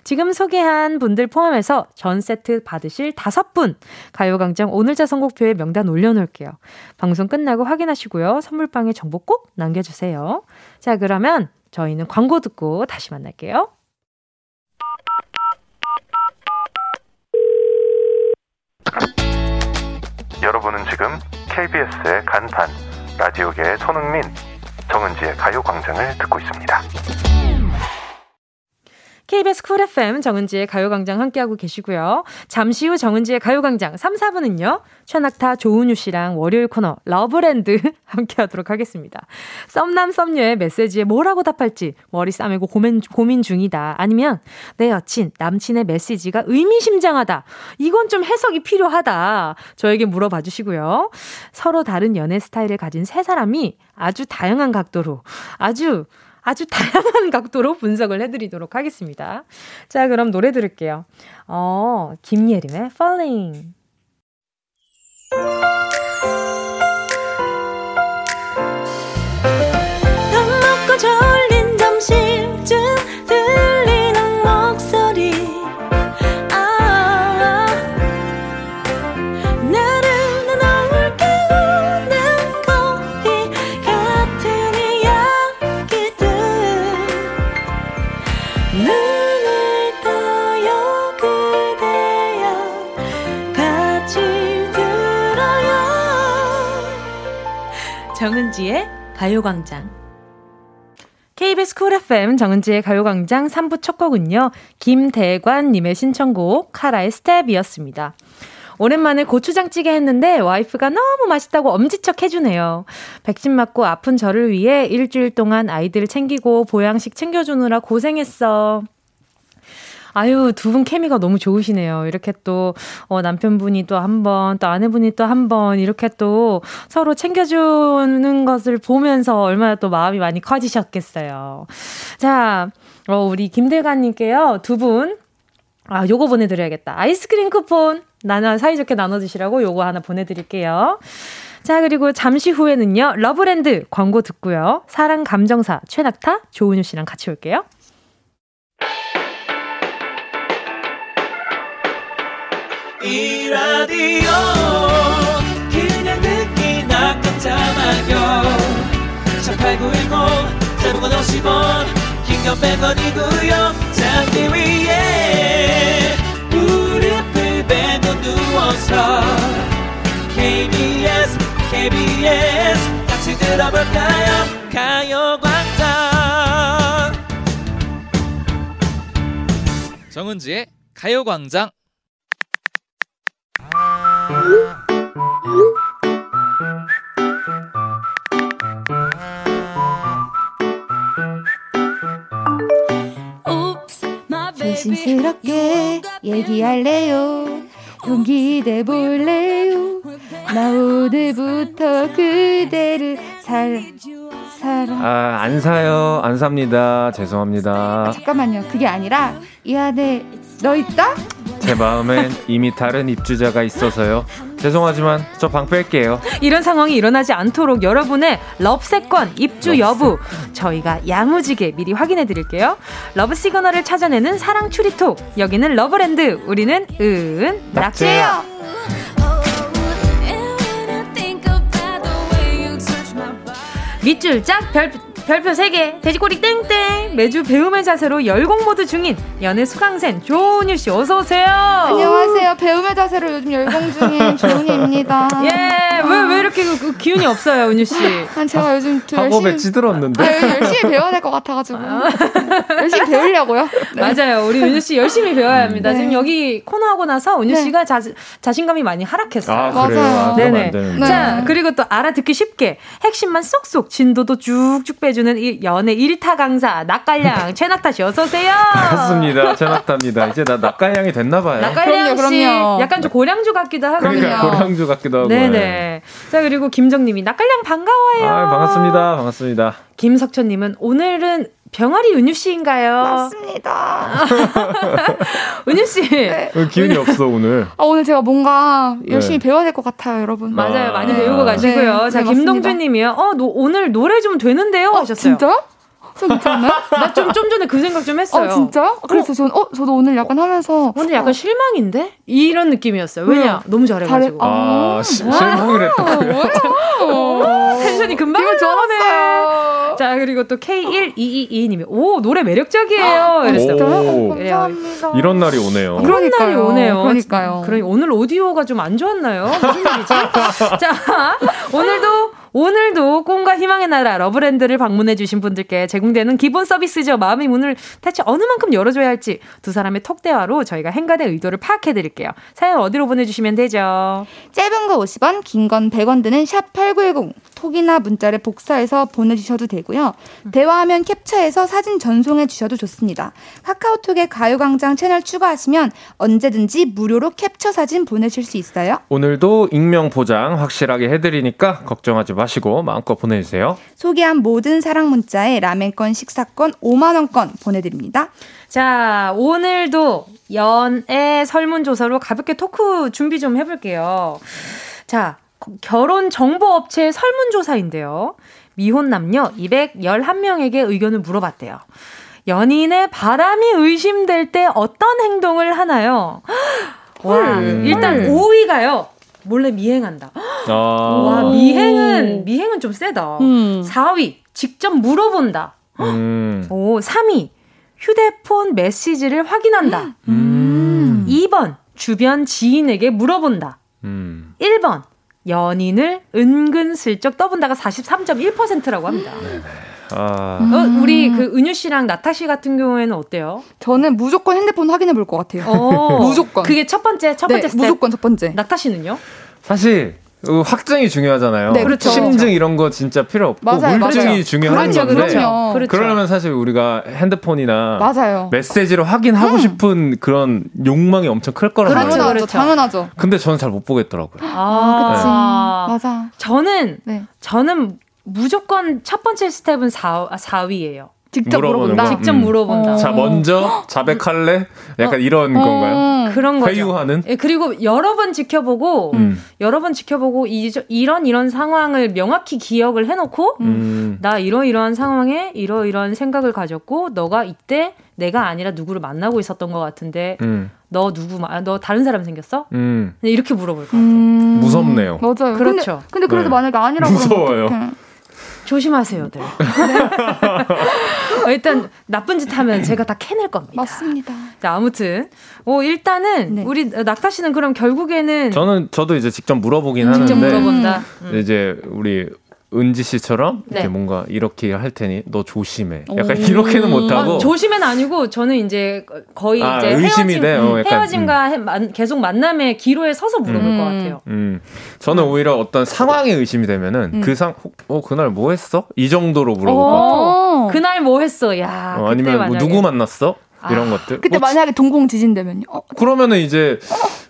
지금 소개한 분들 포함해서 전 세트 받으실 다섯 분 가요광장 오늘자 선곡표에 명단 올려놓을게요. 방송 끝나고 확인하시고요. 선물방에 정보 꼭 남겨주세요. 자, 그러면 저희는 광고 듣고 다시 만날게요. 여러분은 지금 케이비에스의 간판 라디오계의 손흥민, 정은지의 가요광장을 듣고 있습니다. 케이비에스 쿨 에프엠 정은지의 가요광장 함께하고 계시고요. 잠시 후 정은지의 가요광장 삼, 사 부는요. 최낙타, 조은유 씨랑 월요일 코너 러브랜드 함께하도록 하겠습니다. 썸남, 썸녀의 메시지에 뭐라고 답할지 머리 싸매고 고민, 고민 중이다. 아니면 내 여친, 남친의 메시지가 의미심장하다. 이건 좀 해석이 필요하다. 저에게 물어봐 주시고요. 서로 다른 연애 스타일을 가진 세 사람이 아주 다양한 각도로 아주 아주 다양한 각도로 분석을 해드리도록 하겠습니다. 자, 그럼 노래 들을게요. 어, 김예림의 Falling. 밥 먹고 졸린 점심쯤 들리는 목소리, 아, 나른한 오늘 깨우는 거리 같은 이야기, 눈을 떠요 그대여 같이 들어요. 정은지의 가요광장. 케이비에스 쿨 에프엠 정은지의 가요광장 삼 부 첫 곡은요, 김대관님의 신청곡 카라의 스텝이었습니다. 오랜만에 고추장찌개 했는데 와이프가 너무 맛있다고 엄지척 해주네요. 백신 맞고 아픈 저를 위해 일주일 동안 아이들 챙기고 보양식 챙겨주느라 고생했어. 아유, 두 분 케미가 너무 좋으시네요. 이렇게 또 어, 남편분이 또 한 번, 또 아내분이 또 한 번 이렇게 또 서로 챙겨주는 것을 보면서 얼마나 또 마음이 많이 커지셨겠어요. 자, 어, 우리 김대관님께요, 두 분 아, 요거 보내드려야겠다. 아이스크림 쿠폰 나눠, 사이좋게 나눠주시라고 요거 하나 보내드릴게요. 자, 그리고 잠시 후에는요, 러브랜드 광고 듣고요. 사랑 감정사 최낙타, 조은유 씨랑 같이 올게요. 이 라디오 그냥 듣기나 깜짝마요. 일팔구일공 짧은 건 오십 원, 긴 건 백 원이고요. 잡기 위해 무릎을 베고 누워서 케이비에스 케이비에스 같이 들어볼까요? 가요광장 정은지의 가요광장. 조심스럽게 얘기할래요. 용기 내볼래요. 나 오늘부터 그대를 살 사랑. 아, 안 사요. 안 삽니다. 죄송합니다. 아, 잠깐만요. 그게 아니라 이 안에 너 있다? 제 마음엔 이미 다른 입주자가 있어서요. 죄송하지만 저 방 뺄게요. 이런 상황이 일어나지 않도록 여러분의 럽세권 입주 여부 저희가 야무지게 미리 확인해 드릴게요. 러브 시그널을 찾아내는 사랑 추리톡. 여기는 러브랜드. 우리는 은 낙지예요. 밑줄 짝 별, 별표 세 개 돼지꼬리 땡땡. 매주 배움의 자세로 열공 모드 중인 연애 수강생 조은유 씨 어서 오세요. 안녕하세요. 배움의 자세로 요즘 열공 중인 조은유입니다. 예, 왜 왜 이렇게 그, 그 기운이 없어요, 은유 씨? 아니, 제가 요즘 아, 열심히 학업에 찌들었는데. 아, 열심히 배워야 될 것 같아가지고 아. 열심히 배우려고요. 네. 맞아요. 우리 은유 씨 열심히 배워야 합니다. 네. 지금 여기 코너 하고 나서 은유 네. 씨가 자, 자신감이 많이 하락했어요. 아, 그래요? 맞아요. 네네. 네. 자, 그리고 또 알아듣기 쉽게 핵심만 쏙쏙 진도도 쭉쭉 빼. 주는 연애 일 타 강사 낯깔량 최낙타 씨 어서 오세요. 반갑습니다. 최낙타입니다. 이제 나 낯깔량이 됐나 봐요. 낯깔량 씨 약간 좀 고량주 같기도 하고요. 그러니까 고량주 같기도 하고요. 네네. 자 그리고 김정님이 낯깔량 반가워요. 아, 반갑습니다. 반갑습니다. 김석천님은 오늘은 병아리 은유 씨인가요? 맞습니다. 은유 씨. 네. 기운이 없어 오늘. 아, 오늘 제가 뭔가 열심히 네. 배워야 될 것 같아요, 여러분. 맞아요, 아~ 많이 배우고 가시고요. 네, 자, 네, 김동준님이요. 어, 노, 오늘 노래 좀 되는데요? 어, 하셨어요. 진짜요? 저 괜찮나요? 나 좀 좀 전에 그 생각 좀 했어요. 아, 진짜요? 그래서 저는 어, 저도 오늘 약간 하면서 오늘 약간 어. 실망인데 이런 느낌이었어요. 왜냐? 네. 너무 잘해가지고. 잘해. 아, 아 시, 실망을 했다고요? 텐션이 금방 올라오네. 자 그리고 또 케이 일이이이 님이 오 노래 매력적이에요. 오, 감사합니다. 이런 날이 오네요. 이런 날이 오네요. 그러니까요. 그러니 오늘 오디오가 좀 안 좋았나요? 무슨 일이지? 자 오늘도 오늘도 꿈과 희망의 나라 러브랜드를 방문해주신 분들께 제공되는 기본 서비스죠. 마음의 문을 대체 어느 만큼 열어줘야 할지 두 사람의 톡 대화로 저희가 행간의 의도를 파악해드릴게요. 사연 어디로 보내주시면 되죠? 짧은 거 오십 원, 긴 건 백 원 드는 샵팔구일공 톡이나 문자를 복사해서 보내주셔도 되고요. 대화하면 캡처해서 사진 전송해 주셔도 좋습니다. 카카오톡에 가요광장 채널 추가하시면 언제든지 무료로 캡처 사진 보내실 수 있어요. 오늘도 익명 보장 확실하게 해드리니까 걱정하지 마세요. 마시고 마음껏 보내주세요. 소개한 모든 사랑 문자에 라멘권, 식사권, 오만 원권 보내드립니다. 자, 오늘도 연애 설문조사로 가볍게 토크 준비 좀 해볼게요. 자, 결혼 정보업체 설문조사인데요. 미혼 남녀 이백십일 명에게 의견을 물어봤대요. 연인의 바람이 의심될 때 어떤 행동을 하나요? 와, 일단 오 위가요. 몰래 미행한다. 아~ 와 미행은 미행은 좀 세다. 음. 사 위 직접 물어본다. 음. 오 삼 위 휴대폰 메시지를 확인한다. 음. 이 번 주변 지인에게 물어본다. 음. 일 번 연인을 은근슬쩍 떠본다가 사십삼 점 일 퍼센트라고 합니다. 음. 아... 어, 우리 그 은유 씨랑 나타 씨 같은 경우에는 어때요? 저는 무조건 핸드폰 확인해 볼 것 같아요. 무조건. 그게 첫 번째, 첫 번째 네, 스텝. 무조건 첫 번째. 나타 씨는요? 사실 어, 확증이 중요하잖아요. 네, 그렇죠. 심증 이런 거 진짜 필요 없고 맞아요, 물증이 맞아요. 중요한 그렇죠, 건데. 그렇죠. 그렇죠. 그러려면 사실 우리가 핸드폰이나 맞아요. 메시지를 확인하고 음. 싶은 그런 욕망이 엄청 클 거란 말이에요. 그렇죠, 그렇죠. 당연하죠. 근데 저는 잘 못 보겠더라고요. 아, 네. 그치. 맞아. 저는 네. 저는. 무조건 첫 번째 스텝은 사 위예요. 직접 물어본다. 직접 물어본다. 음. 자, 먼저 자백할래? 약간 어. 이런 어. 건가요? 그런 거죠. 회유하는? 예, 그리고 여러 번 지켜보고 음. 여러 번 지켜보고 이, 이런 이런 상황을 명확히 기억을 해놓고 음. 나 이러이러한 상황에 이러이러한 생각을 가졌고 너가 이때 내가 아니라 누구를 만나고 있었던 것 같은데 음. 너 누구 너 다른 사람 생겼어? 음. 이렇게 물어볼 것 같아요. 음. 무섭네요. 맞아요. 그렇죠. 근데, 근데 그래도 네. 만약에 아니라고 무서워요. 조심하세요, 들. 네. 일단 나쁜 짓 하면 제가 다 캐낼 겁니다. 맞습니다. 자, 아무튼 오 일단은 네. 우리 낙타 씨는 그럼 결국에는 저는 저도 이제 직접 물어보긴 직접 하는데 직접 물어본다. 음. 이제 우리 은지 씨처럼 이렇게 네. 뭔가 이렇게 할 테니 너 조심해. 약간 이렇게는 못하고. 아, 조심은 아니고 저는 이제 거의 아, 이제 의심이 헤어짐, 돼. 어, 약간, 헤어짐과 음. 계속 만남의 기로에 서서 물어볼 음. 것 같아요. 음. 저는 오히려 어떤 상황에 의심이 되면은 음. 그 상, 어, 그날 뭐 했어? 이 정도로 물어볼 것 같아요. 그날 뭐 했어? 야. 어, 아니면 만약에... 뭐 누구 만났어? 이런 아, 것들. 그때 뭐, 만약에 동공 지진되면요. 어. 그러면은 이제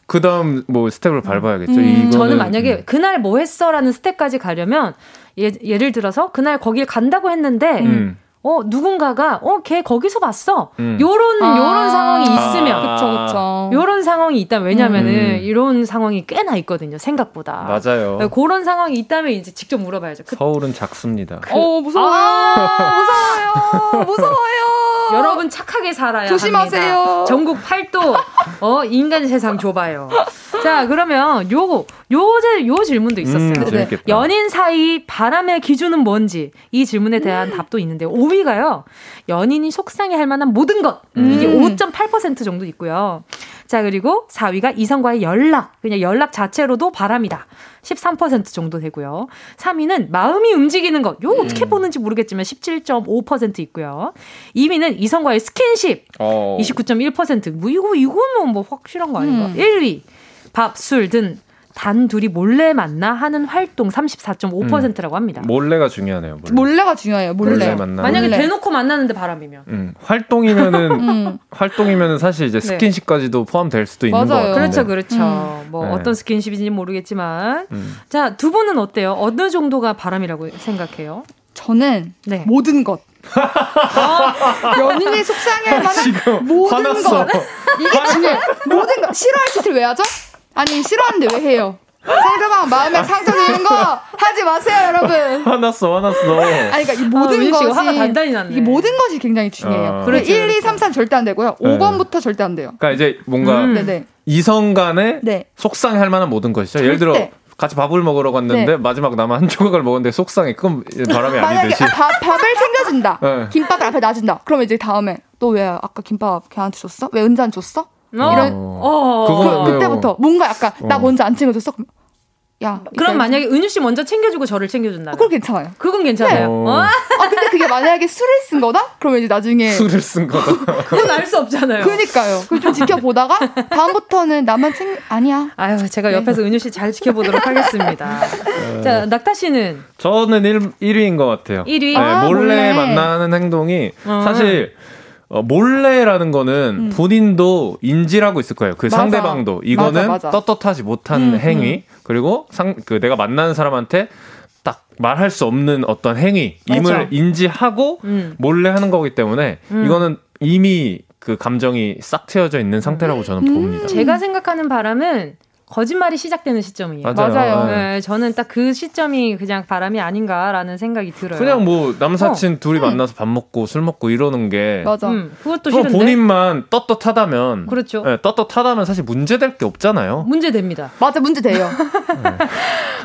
그 다음 뭐 스텝을 밟아야겠죠. 음. 이거는, 저는 만약에 음. 그날 뭐 했어라는 스텝까지 가려면 예, 예를 들어서 그날 거길 간다고 했는데 음. 어 누군가가 어 걔 거기서 봤어. 음. 요런 아~ 요런 상황이 있으면 아~ 그쵸 그쵸. 요런 상황이 있다면 왜냐면은 음. 이런 상황이 꽤나 있거든요 생각보다. 맞아요. 그러니까 그런 상황이 있다면 이제 직접 물어봐야죠. 그, 서울은 작습니다. 그, 어 무서워요. 아~ 무서워요. 무서워요. 여러분 착하게 살아야 조심하세요. 합니다. 전국 팔도 어, 인간 세상 좁아요. 자, 그러면 요거 요제 요 질문도 있었어요. 음, 네. 연인 사이 바람의 기준은 뭔지 이 질문에 대한 음. 답도 있는데 오 위가요. 연인이 속상해할 만한 모든 것 음. 이게 오 점 팔 퍼센트 정도 있고요. 자, 그리고 사 위가 이성과의 연락. 그냥 연락 자체로도 바람이다. 십삼 퍼센트 정도 되고요. 삼 위는 마음이 움직이는 것. 요거 어떻게 음. 보는지 모르겠지만 십칠 점 오 퍼센트 있고요. 이 위는 이성과의 스킨십. 오. 이십구 점 일 퍼센트. 뭐 이거 이거는 뭐 확실한 거 아닌가? 음. 일 위. 밥, 술 등 단둘이 몰래 만나 하는 활동 삼십사 점 오 퍼센트라고 합니다. 음. 몰래가 중요하네요. 몰래. 몰래가 중요해요. 몰래, 몰래 만나. 만약에 몰래. 대놓고 만나는데 바람이면. 음. 활동이면은 음. 활동이면은 사실 이제 스킨십까지도 네. 포함될 수도 있는 거 같아요. 그렇죠, 그렇죠. 음. 뭐 네. 어떤 스킨십인지 모르겠지만, 음. 자, 두 분은 어때요? 어느 정도가 바람이라고 생각해요? 저는 네. 모든 것. 어, 연인이 속상해할 만한 모든 화났어. 것. 이게 중요해. 모든 것. 싫어할 짓을 왜 하죠? 아니 싫어하는데 왜 해요? 상대방 마음에 상처 주는 거 하지 마세요, 여러분. 화났어, 화났어. 아니, 그러니까 이 모든 아, 것이 화가 단단히 났네. 이 모든 것이 굉장히 중요해요. 아, 그렇지, 일, 이, 삼, 사 절대 안 되고요. 네. 오 번부터 절대 안 돼요. 그러니까 이제 뭔가 음. 이성 간에 네. 속상해할 만한 모든 것이죠. 절대. 예를 들어. 같이 밥을 먹으러 갔는데 네. 마지막 남은 한 조각을 먹었는데 속상해. 그럼 바람이 아니듯이. 만약에 밥, 밥을 챙겨준다. 네. 김밥을 앞에 놔준다. 그러면 이제 다음에 너 왜 아까 김밥 걔한테 줬어? 왜 은지 안 줬어? 어. 이런 어. 그건, 그, 그때부터 뭔가 약간 어. 나 먼저 안 챙겨줬어? 그럼 야, 그럼 만약에 은유 씨 먼저 챙겨주고 저를 챙겨준다. 어, 그건 괜찮아요. 그건 괜찮아요. 네. 어. 아 근데 그게 만약에 술을 쓴 거다? 그러면 이제 나중에 술을 쓴 거다. 그건 알 수 없잖아요. 그러니까요. 그걸 좀 지켜보다가 다음부터는 나만 챙 아니야. 아유 제가 옆에서 네. 은유 씨 잘 지켜보도록 하겠습니다. 네. 자 낙타 씨는 저는 일, 일 위인 것 같아요. 일 위. 네, 아, 몰래, 몰래 만나는 행동이 어. 사실. 어, 몰래라는 거는 음. 본인도 인지를 하고 있을 거예요. 그 맞아. 상대방도. 이거는 맞아, 맞아. 떳떳하지 못한 음, 행위. 음. 그리고 상, 그 내가 만나는 사람한테 딱 말할 수 없는 어떤 행위임을 맞아. 인지하고 음. 몰래 하는 거기 때문에 음. 이거는 이미 그 감정이 싹 트여져 있는 상태라고 저는 음. 봅니다. 제가 생각하는 바람은 거짓말이 시작되는 시점이에요. 맞아요. 맞아요. 네, 저는 딱 그 시점이 그냥 바람이 아닌가라는 생각이 들어요. 그냥 뭐 남사친 어. 둘이 음. 만나서 밥 먹고 술 먹고 이러는 게 맞아. 음, 그것도 싫은데 본인만 떳떳하다면 그렇죠. 네, 떳떳하다면 사실 문제될 게 없잖아요. 문제됩니다. 맞아 문제돼요.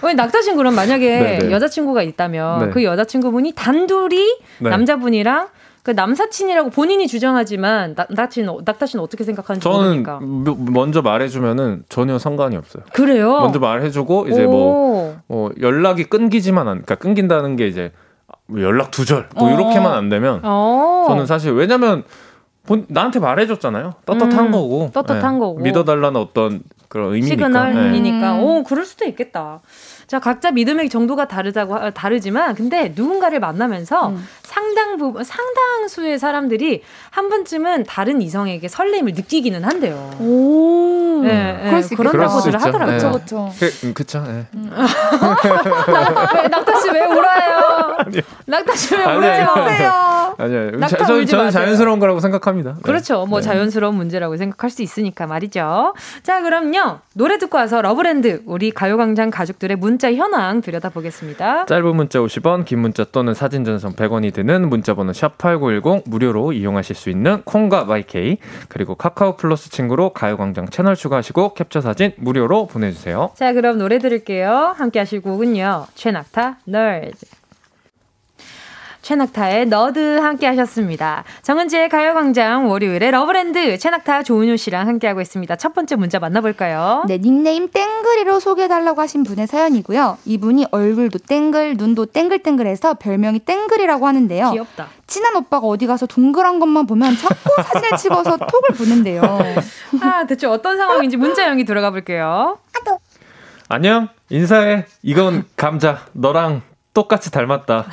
네. 낙타신 그럼 만약에 네네. 여자친구가 있다면 네. 그 여자친구분이 단둘이 네. 남자분이랑 그 남사친이라고 본인이 주장하지만 낙타신 낙타신 어떻게 생각하는지 저는 모르니까. 저는 먼저 말해주면은 전혀 상관이 없어요. 그래요? 먼저 말해주고 이제 뭐, 뭐 연락이 끊기지만 않, 그러니까 끊긴다는 게 이제 연락 두절 뭐 이렇게만 안 되면 저는 사실 왜냐면 본, 나한테 말해줬잖아요. 떳떳한 음, 거고. 떳떳한 네. 거고. 믿어달라는 어떤 그런 의미니까. 시그널이니까. 네. 오, 그럴 수도 있겠다. 자, 각자 믿음의 정도가 다르다고, 다르지만, 근데 누군가를 만나면서 음. 상당 부분, 상당수의 사람들이 한 번쯤은 다른 이성에게 설렘을 느끼기는 한데요. 오. 네, 네, 그런다고들 하더라고요. 그쵸, 그쵸. 그, 그쵸, 예. 낙타씨 왜 울어요? 낙타씨 왜 울어요? 아니요. 낙타 자, 울지 저는, 저는 마세요. 자연스러운 거라고 생각합니다. 네. 그렇죠. 뭐 네. 자연스러운 문제라고 생각할 수 있으니까 말이죠. 자, 그럼요. 노래 듣고 와서 러브랜드, 우리 가요광장 가족들의 문 문자 현황 들여다보겠습니다. 짧은 문자 오십 원, 긴 문자 또는 사진 전송 백 원이 드는 문자번호 샵팔구일공 무료로 이용하실 수 있는 콩과 와이케이 그리고 카카오 플러스 친구로 가요광장 채널 추가하시고 캡처 사진 무료로 보내주세요. 자 그럼 노래 들을게요. 함께 하실 곡은요. 최낙타 널즈. 최낙타의 너드 함께 하셨습니다. 정은지의 가요광장 월요일에 러브랜드 최낙타 조은유 씨랑 함께하고 있습니다. 첫 번째 문자 만나볼까요? 네, 닉네임 땡글이로 소개해달라고 하신 분의 사연이고요. 이분이 얼굴도 땡글, 눈도 땡글땡글해서 별명이 땡글이라고 하는데요. 귀엽다. 친한 오빠가 어디 가서 동그란 것만 보면 자꾸 사진을 찍어서 톡을 보는데요. 아, 대체 어떤 상황인지 문자 연기 들어가 볼게요. 아도. 안녕, 인사해. 이건 감자. 너랑 똑같이 닮았다.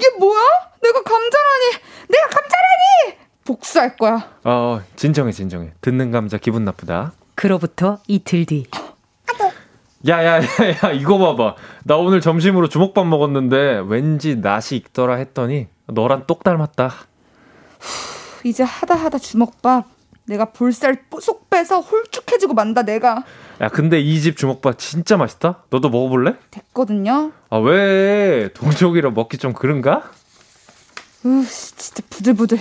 이게 뭐야? 내가 감자라니. 내가 감자라니. 복수할 거야. 어, 진정해, 진정해. 듣는 감자 기분 나쁘다. 그로부터 이틀 뒤. 아도. 야야야야, 야, 야, 이거 봐봐. 나 오늘 점심으로 주먹밥 먹었는데 왠지 낯이 익더라 했더니 너랑 똑 닮았다. 이제 하다하다 주먹밥 내가 볼살 쏙 빼서 홀쭉해지고 만다 내가. 야, 근데 이 집 주먹밥 진짜 맛있다. 너도 먹어볼래? 됐거든요. 아, 왜? 동족이라 먹기 좀 그런가? 으, 진짜 부들부들.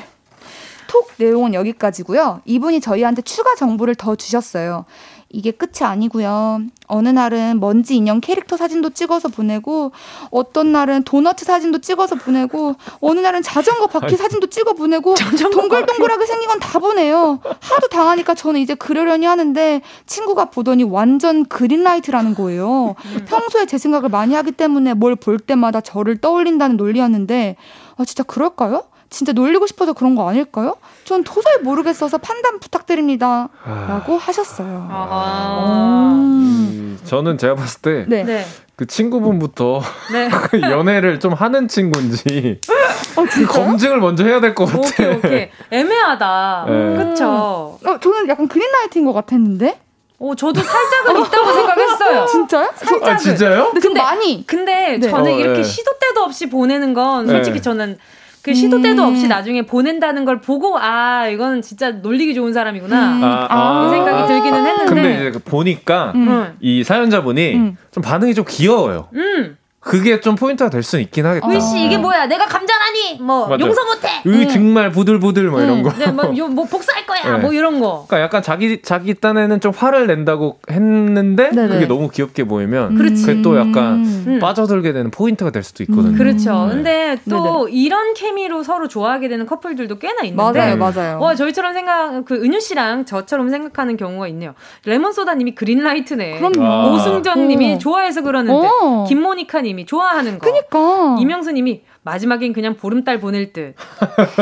톡 내용은 여기까지고요. 이분이 저희한테 추가 정보를 더 주셨어요. 이게 끝이 아니고요. 어느 날은 먼지 인형 캐릭터 사진도 찍어서 보내고, 어떤 날은 도너츠 사진도 찍어서 보내고, 어느 날은 자전거 바퀴 사진도 찍어 보내고, 동글동글하게 생긴 건 다 보내요. 하도 당하니까 저는 이제 그러려니 하는데 친구가 보더니 완전 그린라이트라는 거예요. 평소에 제 생각을 많이 하기 때문에 뭘 볼 때마다 저를 떠올린다는 논리였는데, 아, 진짜 그럴까요? 진짜 놀리고 싶어서 그런 거 아닐까요? 전 도저히 모르겠어서 판단 부탁드립니다. 아... 라고 하셨어요. 아... 음... 저는 제가 봤을 때 네. 네. 그 친구분부터 네. 연애를 좀 하는 친구인지 어, 검증을 먼저 해야 될 것 같아. 오케이, 오케이. 애매하다. 네. 그쵸? 어, 저는 약간 그린라이트인 것 같았는데? 오, 저도 살짝은 있다고 생각했어요. 진짜요? 살짝은. 아, 진짜요? 근데, 근데 많이. 근데 네. 저는 어, 이렇게 네. 시도 때도 없이 보내는 건 솔직히 네. 저는 그 시도 때도 없이 나중에 보낸다는 걸 보고 아, 이건 진짜 놀리기 좋은 사람이구나 음. 아, 아. 이 생각이 들기는 했는데 근데 이제 보니까 음. 이 사연자분이 음. 좀 반응이 좀 귀여워요. 음. 그게 좀 포인트가 될 수는 있긴 하겠다. 으이씨, 이게 뭐야? 내가 감자라니? 뭐 맞아. 용서 못해. 으이, 응. 정말 부들부들 뭐 응. 이런 거. 네, 뭐, 요, 뭐 복수할 거야. 네. 뭐 이런 거. 그러니까 약간 자기 자기 딴에는 좀 화를 낸다고 했는데 네네. 그게 너무 귀엽게 보이면 음. 그게 또 약간 음. 빠져들게 되는 포인트가 될 수도 있거든요. 음. 그렇죠. 네. 근데 또 네네. 이런 케미로 서로 좋아하게 되는 커플들도 꽤나 있는데. 맞아요, 맞아요. 와, 저희처럼 생각 그 은유 씨랑 저처럼 생각하는 경우가 있네요. 레몬소다님이 그린라이트네. 그럼요. 오승정님이 오. 좋아해서 그러는데 오. 김모니카님. 좋아하는 거. 그니까. 이명수님이 마지막엔 그냥 보름달 보낼 듯.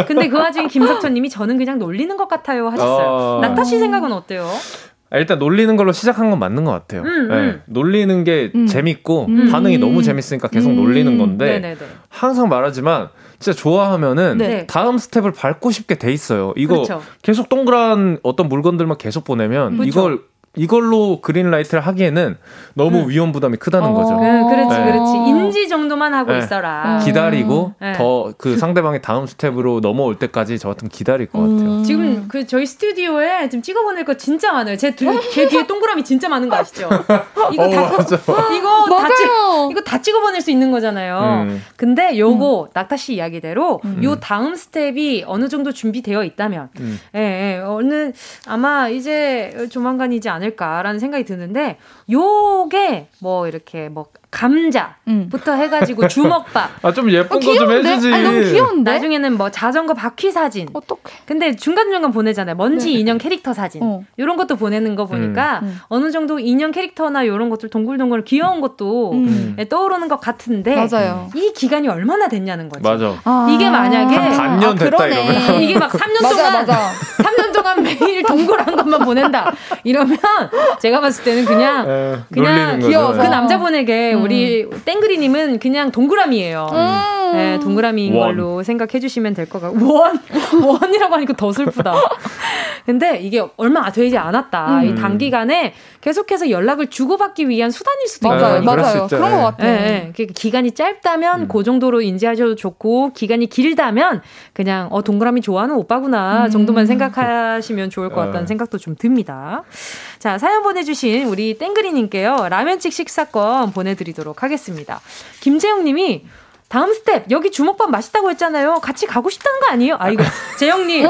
근데 그 와중에 김석천님이 저는 그냥 놀리는 것 같아요 하셨어요. 어... 낙타 씨 생각은 어때요? 일단 놀리는 걸로 시작한 건 맞는 것 같아요. 음, 음. 네, 놀리는 게 음. 재밌고 음. 반응이 너무 재밌으니까 계속 음. 놀리는 건데 네네네. 항상 말하지만 진짜 좋아하면은 네. 다음 스텝을 밟고 싶게 돼 있어요. 이거 그렇죠. 계속 동그란 어떤 물건들만 계속 보내면 음. 이걸 그렇죠. 이걸로 그린라이트를 하기에는 너무 응. 위험 부담이 크다는 어~ 거죠. 네, 그렇지, 네. 그렇지. 인지 정도만 하고 네. 있어라. 기다리고 네. 더 그 상대방의 다음 스텝으로 넘어올 때까지 저 같은 기다릴 것 같아요. 음~ 지금 그 저희 스튜디오에 지금 찍어보낼 거 진짜 많아요. 제 뒤, 걔 뒤에 동그라미 진짜 많은 거 아시죠? 이거 어, 다 맞아. 이거 맞아요. 다 찍, 이거 다 찍어보낼 수 있는 거잖아요. 음. 근데 요거 음. 낙타 씨 이야기대로 음. 요 다음 스텝이 어느 정도 준비되어 있다면, 음. 예, 예, 어느 아마 이제 조만간이지 않을. 라는 생각이 드는데 요게 뭐 이렇게 뭐 감자부터 음. 해가지고 주먹밥 아, 좀 예쁜 어, 거 좀 해주지. 아니, 너무 귀여운데? 나중에는 뭐 자전거 바퀴 사진 어떡해. 근데 중간중간 보내잖아요. 먼지 네. 인형 캐릭터 사진 어. 이런 것도 보내는 거 보니까 음. 어느 정도 인형 캐릭터나 이런 것들 동글동글 귀여운 것도 음. 떠오르는 것 같은데 맞아요. 이 기간이 얼마나 됐냐는 거지. 맞아. 아~ 이게 만약에 한 반년 아, 됐다 이러면 이게 막 삼 년 맞아, 동안 맞아. 삼 년 동안 매일 동그란 것만 보낸다 이러면 제가 봤을 때는 그냥 에, 그냥 귀여워서 그 남자분에게 우리 땡그리님은 그냥 동그라미예요. 음. 네, 동그라미인 원. 걸로 생각해 주시면 될 것 같고 원! 원이라고 하니까 더 슬프다. 근데 이게 얼마 되지 않았다. 음. 이 단기간에 계속해서 연락을 주고받기 위한 수단일 수도 있어요. 맞아요. 맞아요. 그런 것 같아요. 네, 네. 기간이 짧다면 음. 그 정도로 인지하셔도 좋고 기간이 길다면 그냥 어, 동그라미 좋아하는 오빠구나 정도만 생각하시면 좋을 것 같다는 음. 생각도 좀 듭니다. 자, 사연 보내주신 우리 땡그리님께요. 라면집 식사권 보내드리도록 하겠습니다. 김재용님이 다음 스텝 여기 주먹밥 맛있다고 했잖아요. 같이 가고 싶다는 거 아니에요? 아이고 재영님,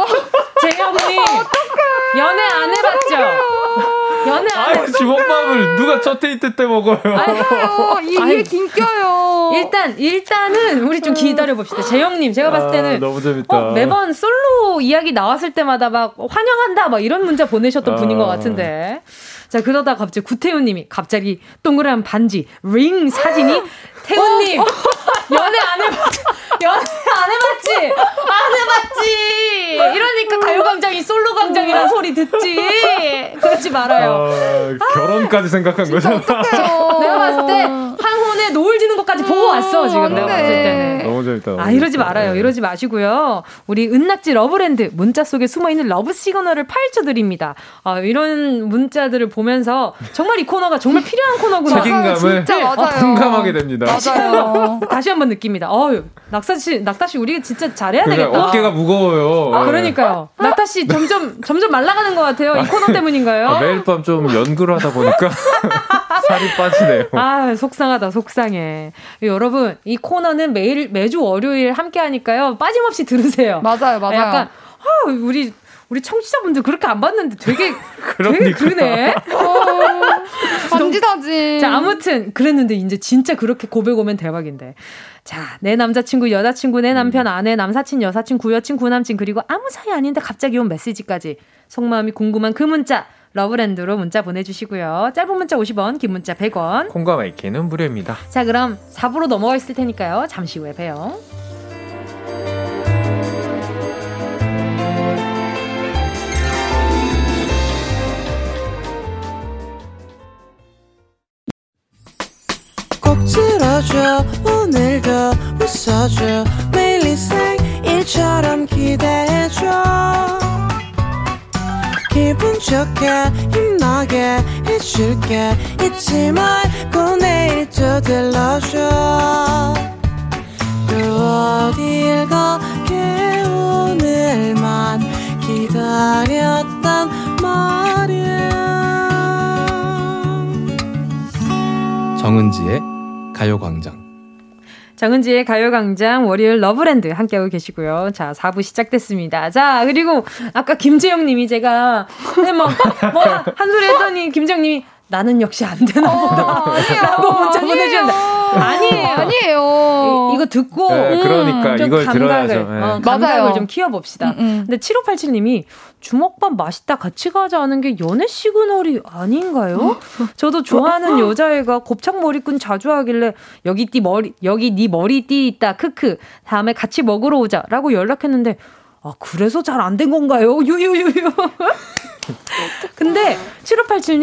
재영님 연애 안 해봤죠? 연애 안 해요. 주먹밥을 누가 첫 데이트 때 먹어요. 아니요. 이게 긴겨요. 일단, 일단은 우리 좀 기다려봅시다. 재영님, 제가 봤을 때는. 아, 너무 재밌다. 어, 매번 솔로 이야기 나왔을 때마다 막 환영한다, 막 이런 문자 보내셨던 아. 분인 것 같은데. 자, 그러다 갑자기 구태훈님이 갑자기 동그란 반지, 링 사진이 태훈님! 어? 연애 안 해봤지? 연애 안 해봤지? 안 해봤지? 이러니까 가요광장이 솔로광장이라는 소리 듣지? 그러지 말아요. 어, 결혼까지 아, 생각한 거잖아. 내가 봤을 때 황혼에 노을 지는 것까지 음, 보고 왔어, 지금 맞네. 내가 봤을 때는. 너무 재밌다. 너무 아, 이러지 재밌다. 말아요. 이러지 마시고요. 우리 은낙지 러브랜드 문자 속에 숨어있는 러브 시그널을 파헤쳐드립니다. 아, 이런 문자들을 보면서 정말 이 코너가 정말 필요한 코너구나. 책임감을 공감하게 됩니다. 맞아요. 다시 한번 느낍니다. 어휴, 낙타씨, 낙타씨, 우리 진짜 잘해야 되겠다. 어깨가 무거워요. 아, 그러니까요. 낙타씨 점점, 점점 말라가는 것 같아요. 이 코너 때문인가요? 아, 매일 밤 좀 연구를 하다 보니까 살이 빠지네요. 아, 속상하다, 속상해. 여러분, 이 코너는 매일, 매주 월요일 함께 하니까요. 빠짐없이 들으세요. 맞아요, 맞아요. 약간, 아, 우리, 우리 청취자분들 그렇게 안 봤는데 되게, 되게 그러네. 반지사지. 자, 아무튼 그랬는데 이제 진짜 그렇게 고백 오면 대박인데. 자, 내 남자친구, 여자친구, 내 남편, 아내, 남사친, 여사친, 구여친, 구남친, 그리고 아무 사이 아닌데 갑자기 온 메시지까지. 속마음이 궁금한 그 문자. 러브랜드로 문자 보내주시고요. 짧은 문자 오십 원, 긴 문자 백 원. 콩과 마이키는 무료입니다. 자, 그럼 사 부로 넘어가 있을 테니까요. 잠시 후에 봬요. 들어줘 오늘도 웃어줘 매일 일상일처럼 기대해줘 기분 좋게 힘나게 해줄게 잊지 말고 내일 또 들러줘 또 어딜 가게 오늘만 기다렸단 말이야. 정은지의 가요광장. 정은지의 가요광장 월요일 러브랜드 함께하고 계시고요. 자, 사 부 시작됐습니다. 자, 그리고 아까 김재영님이 제가 뭐, 뭐 한 소리 했더니 김재영님이 나는 역시 안 되나 보다. 라고 문자 보내주셨는데. 아니에요. 아니에요. 이, 이거 듣고. 네, 그러니까 음, 좀 이걸 감각을, 들어야죠. 네. 어, 감각을 맞아요. 좀 키워봅시다. 음, 음. 근데 칠오팔칠님이 주먹밥 맛있다 같이 가자 하는 게 연애 시그널이 아닌가요? 저도 좋아하는 여자애가 곱창 머리끈 자주 하길래 여기 띠 머리, 여기 니 머리 띠 있다. 크크. 다음에 같이 먹으러 오자. 라고 연락했는데, 아, 그래서 잘 안 된 건가요? 유유유유. 근데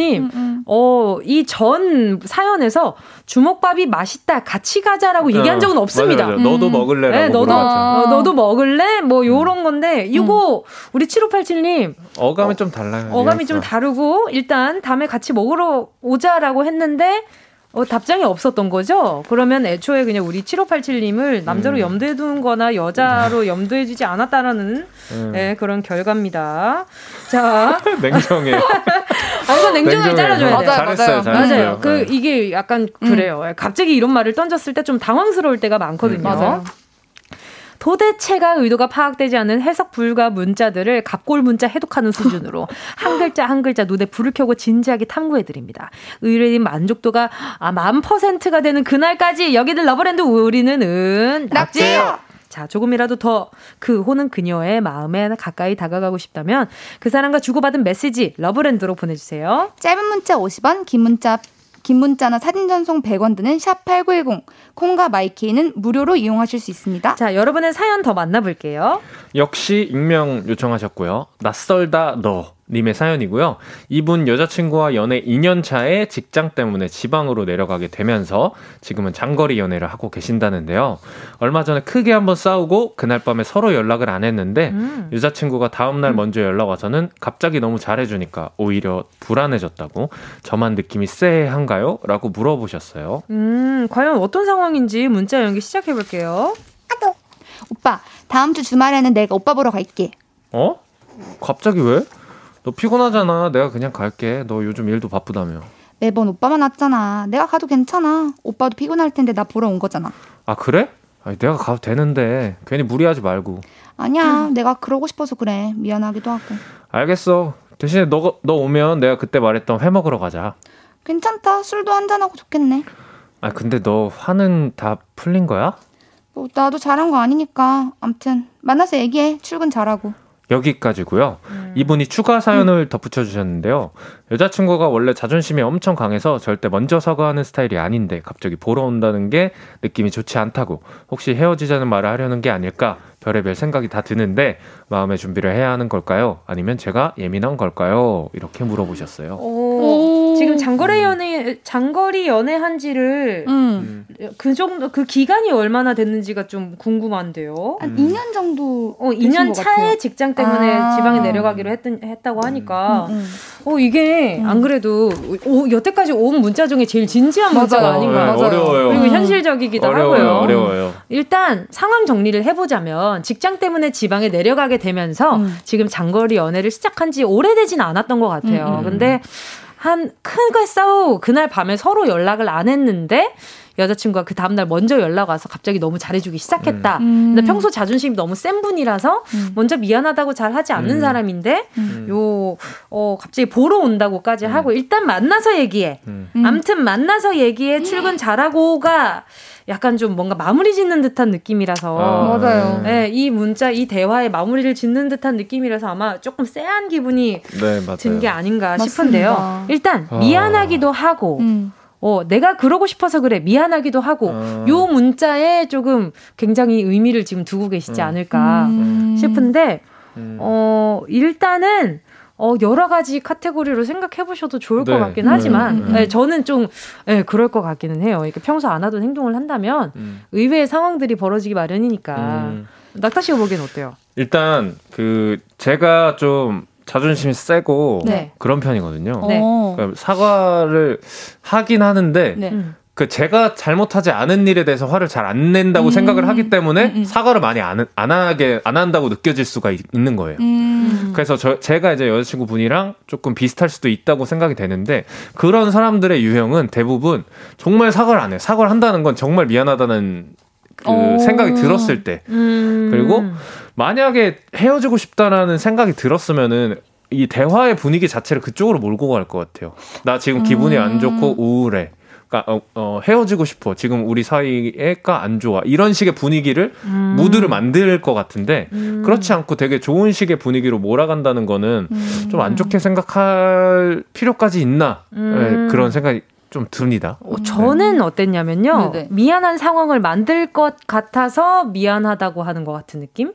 칠오팔칠님, 음, 음. 어, 이 전 사연에서 주먹밥이 맛있다 같이 가자라고 어, 얘기한 적은 없습니다. 맞아, 맞아. 너도 먹을래라고. 네, 너도, 어, 너도 먹을래? 뭐 요런 건데 이거 음. 우리 칠오팔칠님 어감이 어, 좀 달라요. 어감이 좀 다르고 일단 다음에 같이 먹으러 오자라고 했는데 어, 답장이 없었던 거죠? 그러면 애초에 그냥 우리 칠오팔칠님을 남자로 음. 염두에 두는 거나 여자로 염두에 두지 않았다라는 음. 예, 그런 결과입니다. 자. 냉정해. 아, 이건 냉정하게 잘라줘야 돼요. 맞아요, 잘했어요, 맞아요. 맞아요. 그, 이게 약간 그래요. 음. 갑자기 이런 말을 던졌을 때 좀 당황스러울 때가 많거든요. 음, 맞아요. 도대체가 의도가 파악되지 않은 해석 불가 문자들을 갑골 문자 해독하는 수준으로 한 글자 한 글자 눈에 불을 켜고 진지하게 탐구해드립니다. 의뢰인 만족도가 아, 만 퍼센트가 되는 그날까지 여기들 러브랜드 우리는 은 낙지요. 자, 조금이라도 더 그 혹은 그녀의 마음에 가까이 다가가고 싶다면 그 사람과 주고받은 메시지 러브랜드로 보내주세요. 짧은 문자 오십 원, 긴 문자 긴 문자나 사진 전송 백 원 드는 샵팔구일공 콩과 마이키는 무료로 이용하실 수 있습니다. 자, 여러분의 사연 더 만나볼게요. 역시 익명 요청하셨고요. 낯설다 너 님의 사연이고요. 이분 여자친구와 연애 이 년 차에 직장 때문에 지방으로 내려가게 되면서 지금은 장거리 연애를 하고 계신다는데요. 얼마 전에 크게 한번 싸우고 그날 밤에 서로 연락을 안 했는데 음. 여자친구가 다음날 음. 먼저 연락 와서는 갑자기 너무 잘해주니까 오히려 불안해졌다고 저만 느낌이 쎄한가요? 라고 물어보셨어요. 음, 과연 어떤 상황인지 문자 연기 시작해볼게요. 아도. 오빠, 다음 주 주말에는 내가 오빠 보러 갈게. 어? 갑자기 왜? 너 피곤하잖아. 내가 그냥 갈게. 너 요즘 일도 바쁘다며. 매번 오빠만 왔잖아. 내가 가도 괜찮아. 오빠도 피곤할 텐데 나 보러 온 거잖아. 아, 그래? 아니, 내가 가도 되는데 괜히 무리하지 말고. 아니야. 응. 내가 그러고 싶어서 그래. 미안하기도 하고. 알겠어. 대신에 너, 너 오면 내가 그때 말했던 회 먹으러 가자. 괜찮다. 술도 한잔하고 좋겠네. 아 근데 너 화는 다 풀린 거야? 뭐 나도 잘한 거 아니니까. 암튼 만나서 얘기해. 출근 잘하고. 여기까지고요. 음. 이분이 추가 사연을 음. 덧붙여 주셨는데요. 여자친구가 원래 자존심이 엄청 강해서 절대 먼저 사과하는 스타일이 아닌데 갑자기 보러 온다는 게 느낌이 좋지 않다고, 혹시 헤어지자는 말을 하려는 게 아닐까 별의별 생각이 다 드는데 마음의 준비를 해야 하는 걸까요? 아니면 제가 예민한 걸까요? 이렇게 물어보셨어요. 오. 오. 지금 장거리 연애 장거리 연애한 지를 음. 그 정도 그 기간이 얼마나 됐는지가 좀 궁금한데요. 한 음. 이 년 정도. 어, 이 년 차에 같아요. 직장 때문에 아. 지방에 내려가기로 했, 했다고 하니까. 음. 음, 음. 어 이게 음. 안 그래도 오, 여태까지 온 문자 중에 제일 진지한 문자가 아닌가. 어려워요. 그리고 현실적이기도 어려워요, 하고요. 어려워요. 일단 상황 정리를 해보자면 직장 때문에 지방에 내려가게 되면서 음. 지금 장거리 연애를 시작한 지 오래되진 않았던 것 같아요. 음. 근데 한 크게 싸우고 그날 밤에 서로 연락을 안 했는데 여자친구가 그 다음날 먼저 연락 와서 갑자기 너무 잘해주기 시작했다. 음. 근데 평소 자존심이 너무 센 분이라서 음. 먼저 미안하다고 잘 하지 않는 음. 사람인데 음. 요 어, 갑자기 보러 온다고까지 음. 하고 일단 만나서 얘기해. 음. 아무튼 만나서 얘기해. 음. 출근 잘하고가 약간 좀 뭔가 마무리 짓는 듯한 느낌이라서. 아, 맞아요. 네, 이 문자, 이 대화에 마무리를 짓는 듯한 느낌이라서 아마 조금 쎄한 기분이 네, 든 게 아닌가 맞습니다. 싶은데요. 일단 미안하기도 아. 하고 음. 어, 내가 그러고 싶어서 그래 미안하기도 하고 아. 요 문자에 조금 굉장히 의미를 지금 두고 계시지 음. 않을까 음. 싶은데 음. 어, 일단은 어, 여러 가지 카테고리로 생각해 보셔도 좋을 네. 것 같긴 하지만 음, 음, 음. 네, 저는 좀 네, 그럴 것 같기는 해요. 그러니까 평소 안 하던 행동을 한다면 음. 의외의 상황들이 벌어지기 마련이니까. 음. 낙타 씨가 보기엔 어때요? 일단 그 제가 좀 자존심이 세고 네. 그런 편이거든요. 네. 그러니까 사과를 하긴 하는데 네. 음. 그 제가 잘못하지 않은 일에 대해서 화를 잘 안 낸다고 음. 생각을 하기 때문에 음, 음. 사과를 많이 안, 안 하게 안 한다고 느껴질 수가 있, 있는 거예요. 음. 그래서 저, 제가 이제 여자친구분이랑 조금 비슷할 수도 있다고 생각이 되는데 그런 사람들의 유형은 대부분 정말 사과를 안 해요. 사과를 한다는 건 정말 미안하다는 그 오. 생각이 들었을 때 음. 그리고 만약에 헤어지고 싶다라는 생각이 들었으면은 이 대화의 분위기 자체를 그쪽으로 몰고 갈 것 같아요. 나 지금 기분이 음. 안 좋고 우울해. 어, 어, 헤어지고 싶어. 지금 우리 사이가 안 좋아. 이런 식의 분위기를 음. 무드를 만들 것 같은데 음. 그렇지 않고 되게 좋은 식의 분위기로 몰아간다는 거는 음. 좀 안 좋게 생각할 필요까지 있나 음. 네, 그런 생각이 좀 듭니다. 어, 저는 네. 어땠냐면요. 네네. 미안한 상황을 만들 것 같아서 미안하다고 하는 것 같은 느낌?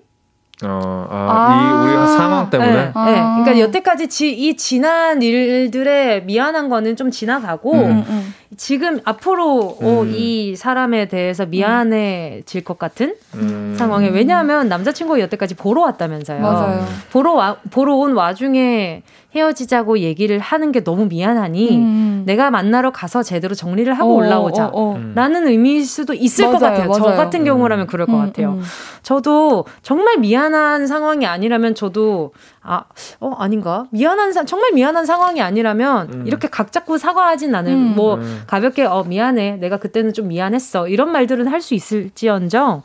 어, 아, 아, 이, 우리가 상황 때문에? 네, 아. 네. 그러니까 여태까지 지, 이 지난 일들의 미안한 거는 좀 지나가고, 음, 음. 지금 앞으로, 음. 오, 이 사람에 대해서 미안해질 것 같은 음. 상황에, 왜냐하면 남자친구가 여태까지 보러 왔다면서요. 맞아요. 보러 와, 보러 온 와중에 헤어지자고 얘기를 하는 게 너무 미안하니, 음. 내가 만나러 가서 제대로 정리를 하고 오, 올라오자. 오, 오, 오. 라는 의미일 수도 있을 맞아요, 것 같아요. 맞아요. 저 같은 경우라면 음. 그럴 것 음, 같아요. 음. 저도 정말 미안 미안한 상황이 아니라면 저도 아, 어, 아닌가? 미안한 사, 정말 미안한 상황이 아니라면 음. 이렇게 각 잡고 사과하진 않을 음. 뭐 음. 가볍게 어 미안해 내가 그때는 좀 미안했어 이런 말들은 할 수 있을지언정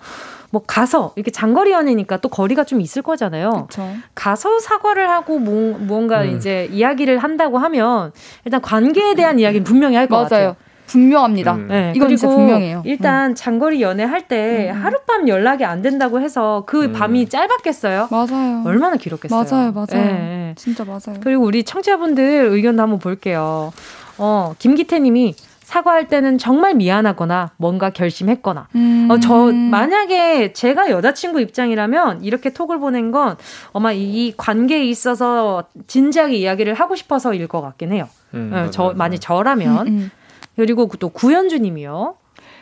뭐 가서 이렇게 장거리 연애니까 또 거리가 좀 있을 거잖아요. 그쵸. 가서 사과를 하고 뭐, 뭔가 음. 이제 이야기를 한다고 하면 일단 관계에 대한 음. 이야기는 분명히 할 것 같아요. 분명합니다. 음. 네, 이건 진짜 분명해요. 일단 음. 장거리 연애할 때 음. 하룻밤 연락이 안 된다고 해서 그 음. 밤이 짧았겠어요? 맞아요. 얼마나 길었겠어요? 맞아요. 맞아요. 네. 진짜 맞아요. 그리고 우리 청취자분들 의견도 한번 볼게요. 어, 김기태 님이 사과할 때는 정말 미안하거나 뭔가 결심했거나 음. 어, 저 만약에 제가 여자친구 입장이라면 이렇게 톡을 보낸 건 아마 이 관계에 있어서 진지하게 이야기를 하고 싶어서일 것 같긴 해요. 음, 네, 저, 만약 저라면 음, 음. 그리고 또 구현주 님이요.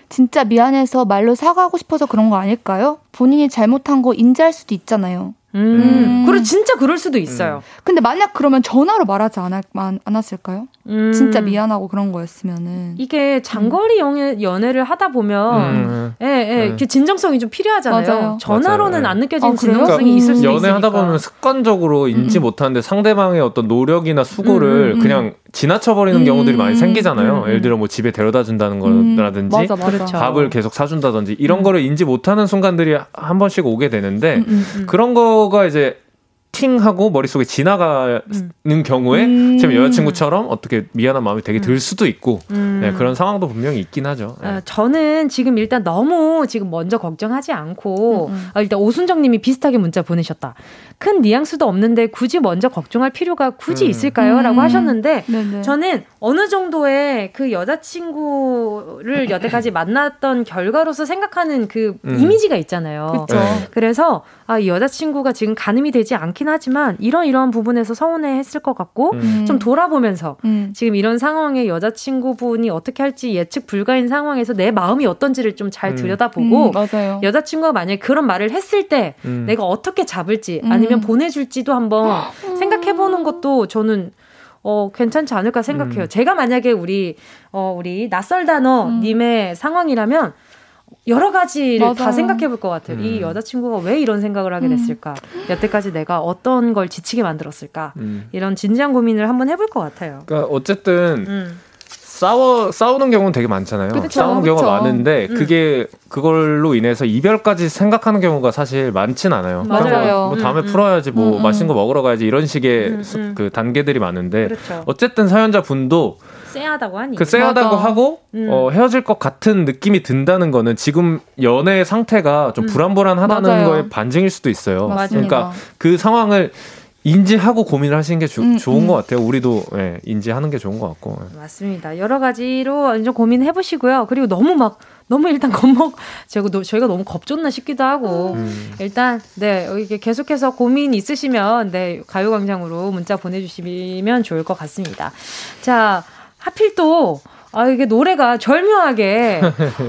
진짜 미안해서 말로 사과하고 싶어서 그런 거 아닐까요? 본인이 잘못한 거 인지할 수도 있잖아요. 음, 음. 그리고 진짜 그럴 수도 있어요. 음. 근데 만약 그러면 전화로 말하지 않았, 않았을까요? 음. 진짜 미안하고 그런 거였으면은. 이게 장거리 연애, 연애를 하다 보면, 음. 예, 예, 음. 진정성이 좀 필요하잖아요. 맞아요. 전화로는 맞아요. 안 느껴지는 아, 진정성이 음. 있을 수도 있으니까. 연애하다 보면 습관적으로 인지 음. 못하는데 상대방의 어떤 노력이나 수고를 음. 그냥 지나쳐버리는 음. 경우들이 많이 생기잖아요. 음. 예를 들어 뭐 집에 데려다 준다는 거라든지, 음. 맞아, 맞아. 밥을 계속 사준다든지 이런 음. 거를 인지 못하는 순간들이 한 번씩 오게 되는데, 음. 음. 그런 거 가 이제 채팅하고 머릿속에 지나가는 음. 경우에 음. 지금 여자친구처럼 어떻게 미안한 마음이 되게 들 수도 있고 음. 네, 그런 상황도 분명히 있긴 하죠. 네. 아, 저는 지금 일단 너무 지금 먼저 걱정하지 않고 음. 아, 일단 오순정 님이 비슷하게 문자 보내셨다. 큰 뉘앙스도 없는데 굳이 먼저 걱정할 필요가 굳이 음. 있을까요? 음. 라고 하셨는데 네네. 저는 어느 정도의 그 여자친구를 여태까지 만났던 결과로서 생각하는 그 음. 이미지가 있잖아요. 그쵸. 그래서 아, 이 여자친구가 지금 가늠이 되지 않긴 하지만 이런 이런 부분에서 서운해했을 것 같고 음. 좀 돌아보면서 음. 지금 이런 상황에 여자친구분이 어떻게 할지 예측 불가인 상황에서 내 마음이 어떤지를 좀 잘 들여다보고 음. 음, 여자친구가 만약에 그런 말을 했을 때 음. 내가 어떻게 잡을지 음. 아니면 보내줄지도 한번 음. 생각해보는 것도 저는 어, 괜찮지 않을까 생각해요. 음. 제가 만약에 우리, 어, 우리 낯설단어 음. 님의 상황이라면 여러 가지를 맞아요. 다 생각해 볼 것 같아요. 음. 이 여자친구가 왜 이런 생각을 하게 됐을까? 음. 여태까지 내가 어떤 걸 지치게 만들었을까? 음. 이런 진지한 고민을 한번 해볼 것 같아요. 그러니까 어쨌든 음. 싸워, 싸우는 경우는 되게 많잖아요. 그쵸, 싸우는 그쵸. 경우가 많은데 음. 그게 그걸로 인해서 이별까지 생각하는 경우가 사실 많진 않아요. 맞아요. 뭐 다음에 음, 풀어야지, 뭐 음, 맛있는 거 먹으러 가야지 이런 식의 음, 음. 그 단계들이 많은데 그렇죠. 어쨌든 사연자분도 쎄하다고 하니 그 쎄하다고 하고 음. 어, 헤어질 것 같은 느낌이 든다는 거는 지금 연애 상태가 좀 음. 불안불안하다는 맞아요. 거의 반증일 수도 있어요. 맞습니다. 그러니까 그 상황을 인지하고 고민을 하시는 게 주, 음, 좋은 음. 것 같아요. 우리도 예, 인지하는 게 좋은 것 같고. 예. 맞습니다. 여러 가지로 이제 고민해 보시고요. 그리고 너무 막 너무 일단 겁먹 저희가, 저희가 너무 겁줬나 싶기도 하고 음. 일단 네 이렇게 계속해서 고민 있으시면 네 가요광장으로 문자 보내주시면 좋을 것 같습니다. 자 하필 또 아 이게 노래가 절묘하게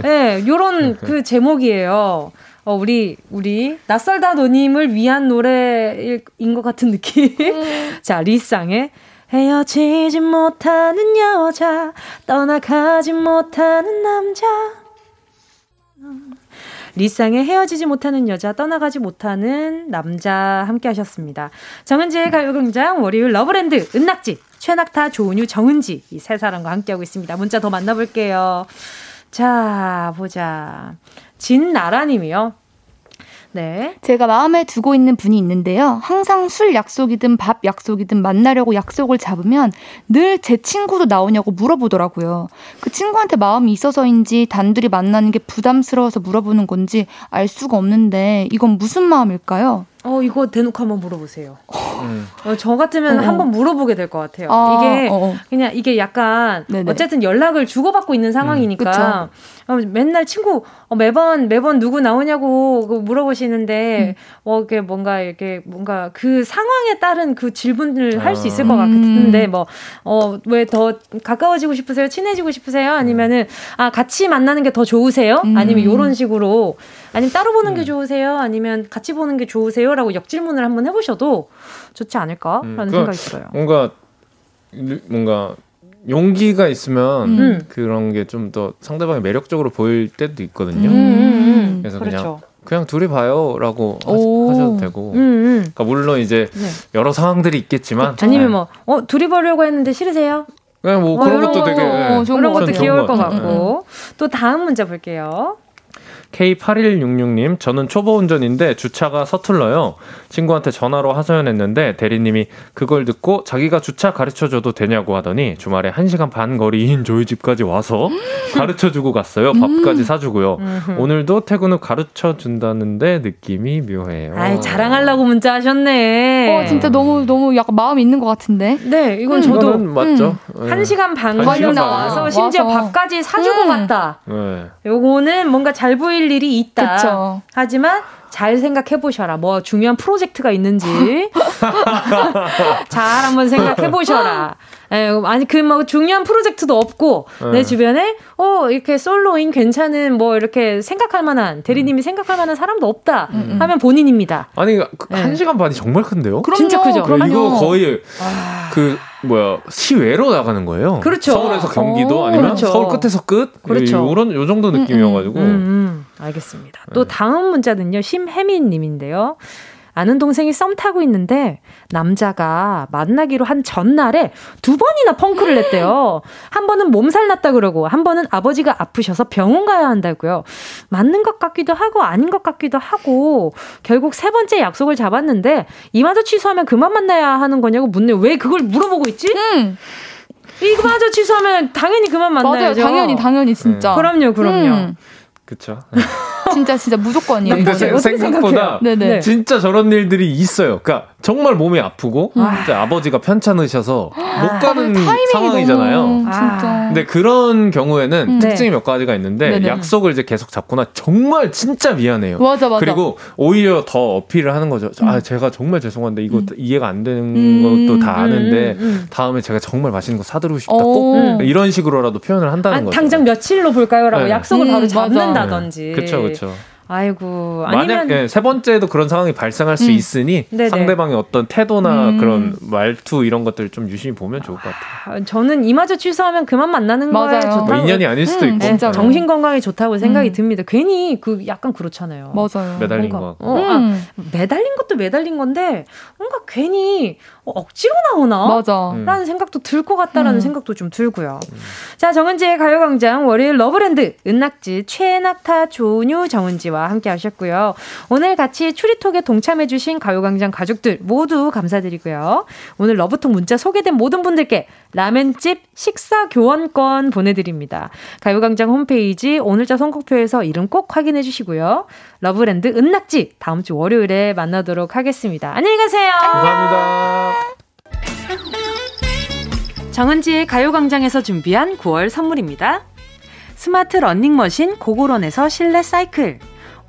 예 요런 그 제목이에요. 어, 우리, 우리, 낯설다 노님을 위한 노래인 것 같은 느낌. 음. 자, 리쌍의 헤어지지 못하는 여자, 떠나가지 못하는 남자. 음. 리쌍의 헤어지지 못하는 여자, 떠나가지 못하는 남자 함께 하셨습니다. 정은지의 가요광장, 월요일 러브랜드, 은낙지, 최낙타, 조은유, 정은지. 이 세 사람과 함께하고 있습니다. 문자 더 만나볼게요. 자, 보자. 진나라님이요. 네. 제가 마음에 두고 있는 분이 있는데요. 항상 술 약속이든 밥 약속이든 만나려고 약속을 잡으면 늘 제 친구도 나오냐고 물어보더라고요. 그 친구한테 마음이 있어서인지 단둘이 만나는 게 부담스러워서 물어보는 건지 알 수가 없는데 이건 무슨 마음일까요? 어 이거 대놓고 한번 물어보세요. 어, 저 같으면 어. 한번 물어보게 될 것 같아요. 아, 이게 어. 그냥 이게 약간 네네. 어쨌든 연락을 주고받고 있는 상황이니까 음, 어, 맨날 친구 어, 매번 매번 누구 나오냐고 물어보시는데 음. 어, 이게 뭔가 이렇게 뭔가 그 상황에 따른 그 질문을 아. 할 수 있을 것 같은데 뭐 어, 왜 더 가까워지고 싶으세요? 친해지고 싶으세요? 아니면은 아 같이 만나는 게 더 좋으세요? 음. 아니면 이런 식으로 아니면 따로 보는 음. 게 좋으세요? 아니면 같이 보는 게 좋으세요? 라고 역질문을 한번 해보셔도 좋지 않을까라는 음, 생각이 들어요. 뭔가 뭔가 용기가 있으면 음. 그런 게 좀 더 상대방이 매력적으로 보일 때도 있거든요. 음, 음, 음. 그래서 그렇죠. 그냥 그냥 둘이 봐요라고 오. 하셔도 되고. 음, 음. 그러니까 물론 이제 네. 여러 상황들이 있겠지만 그렇죠. 아니면 뭐 어, 둘이 보려고 했는데 싫으세요? 그냥 뭐 어, 그런 것도 되게 어, 좋은 그런 것도 좋은 귀여울 것 같고. 네. 또 다음 문자 볼게요. 케이 팔일육육님, 저는 초보 운전인데 주차가 서툴러요. 친구한테 전화로 하소연했는데 대리님이 그걸 듣고 자기가 주차 가르쳐줘도 되냐고 하더니 주말에 한 시간 반 거리인 저희 집까지 와서 가르쳐주고 갔어요. 밥까지 사주고요. 오늘도 퇴근 후 가르쳐준다는데 느낌이 묘해요. 아이, 자랑하려고 문자하셨네. 어, 진짜 너무 너무 약간 마음이 있는 것 같은데. 네, 이건 음, 저도 맞죠. 음. 한 시간 반 거리 나와서 심지어 와서. 밥까지 사주고 음. 갔다. 네. 요거는 뭔가 잘 보일 일이 있다. 그쵸. 하지만 잘 생각해보셔라. 뭐 중요한 프로젝트가 있는지 잘 한번 생각해보셔라. 에, 아니 그 뭐 중요한 프로젝트도 없고 에. 내 주변에 어 이렇게 솔로인 괜찮은 뭐 이렇게 생각할 만한 대리님이 음. 생각할 만한 사람도 없다 음. 하면 본인입니다. 아니 그, 한 시간 반이 정말 큰데요? 그럼요, 진짜 크죠. 그럼요. 이거 거의 아... 그 뭐야 시외로 나가는 거예요. 그렇죠. 서울에서 경기도 오, 아니면 그렇죠. 서울 끝에서 끝. 그렇죠. 이런 요 정도 느낌이어가지고. 음, 음, 음. 알겠습니다. 또 다음 문자는요, 심혜민님인데요. 아는 동생이 썸 타고 있는데 남자가 만나기로 한 전날에 두 번이나 펑크를 냈대요. 한 번은 몸살 났다 그러고 한 번은 아버지가 아프셔서 병원 가야 한다고요. 맞는 것 같기도 하고 아닌 것 같기도 하고 결국 세 번째 약속을 잡았는데 이마저 취소하면 그만 만나야 하는 거냐고 묻네요. 왜 그걸 물어보고 있지? 응. 이거마저 취소하면 당연히 그만 만나야죠. 맞아요. 당연히 당연히 진짜. 네. 그럼요. 그럼요. 음. 그쵸. 진짜 진짜 무조건이에요. 근데 세, 생각보다 진짜 저런 일들이 있어요. 그러니까 정말 몸이 아프고 음. 진짜 아버지가 편찮으셔서 아. 못 가는 아, 상황이잖아요. 너무, 진짜. 근데 그런 경우에는 음. 특징이 네. 몇 가지가 있는데 네네. 약속을 이제 계속 잡거나 정말 진짜 미안해요. 맞아 맞아. 그리고 오히려 더 어필을 하는 거죠. 음. 아 제가 정말 죄송한데 이거 음. 이해가 안 되는 음. 것도 다 아는데 음. 다음에 제가 정말 맛있는 거 사드리고 싶다. 꼭 음. 이런 식으로라도 표현을 한다는 아, 거죠. 당장 며칠로 볼까요라고 네. 약속을 음, 바로 잡는다든지. 그렇죠. 그렇죠. 아이고 아니면 만약, 예, 세 번째에도 그런 상황이 발생할 수 음. 있으니 네네. 상대방의 어떤 태도나 음. 그런 말투 이런 것들을 좀 유심히 보면 좋을 것 같아요. 아, 저는 이마저 취소하면 그만 만나는 거에 좋다고. 뭐 인연이 아닐 수도 음, 있고 네, 정신 건강에 좋다고 생각이 음. 듭니다. 괜히 그 약간 그렇잖아요. 맞아요. 매달린 거. 어, 음. 아, 매달린 것도 매달린 건데 뭔가 괜히 억지로 나오나? 맞아. 라는 생각도 들 것 같다라는 음. 생각도 좀 들고요. 음. 자, 정은지의 가요광장 월요일 러브랜드 은낙지 최낙타 조은유 정은지와 함께 하셨고요. 오늘 같이 추리톡에 동참해주신 가요광장 가족들 모두 감사드리고요. 오늘 러브톡 문자 소개된 모든 분들께 라멘집 식사 교환권 보내드립니다. 가요광장 홈페이지 오늘자 선곡표에서 이름 꼭 확인해주시고요. 러브랜드 은낙지 다음 주 월요일에 만나도록 하겠습니다. 안녕히 가세요. 감사합니다. 정은지의 가요광장에서 준비한 구월 선물입니다. 스마트 러닝머신 고고런에서 실내 사이클,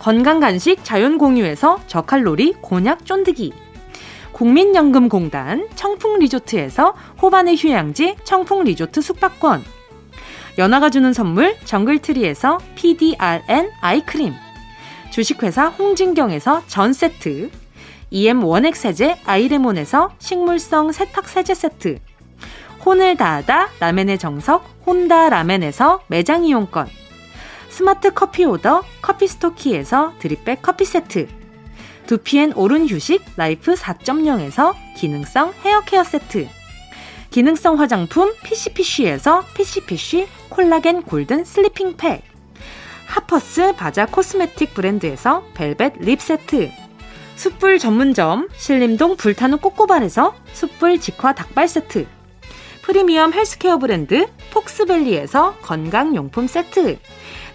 건강간식 자연공유에서 저칼로리 곤약 쫀득이, 국민연금공단 청풍리조트에서 호반의 휴양지 청풍리조트 숙박권, 연아가 주는 선물 정글트리에서 피디알엔 아이크림, 주식회사 홍진경에서 전세트, 이엠 원액 세제 아이레몬에서 식물성 세탁 세제 세트, 혼을 다하다 라멘의 정석 혼다 라멘에서 매장 이용권, 스마트 커피 오더 커피 스토키에서 드립백 커피 세트, 두피엔 오른 휴식 라이프 사 점 영에서 기능성 헤어 케어 세트, 기능성 화장품 피시피쉬에서 피시피쉬 콜라겐 골든 슬리핑 팩, 하퍼스 바자 코스메틱 브랜드에서 벨벳 립 세트, 숯불 전문점 신림동 불타는 꼬꼬발에서 숯불 직화 닭발 세트, 프리미엄 헬스케어 브랜드 폭스밸리에서 건강용품 세트,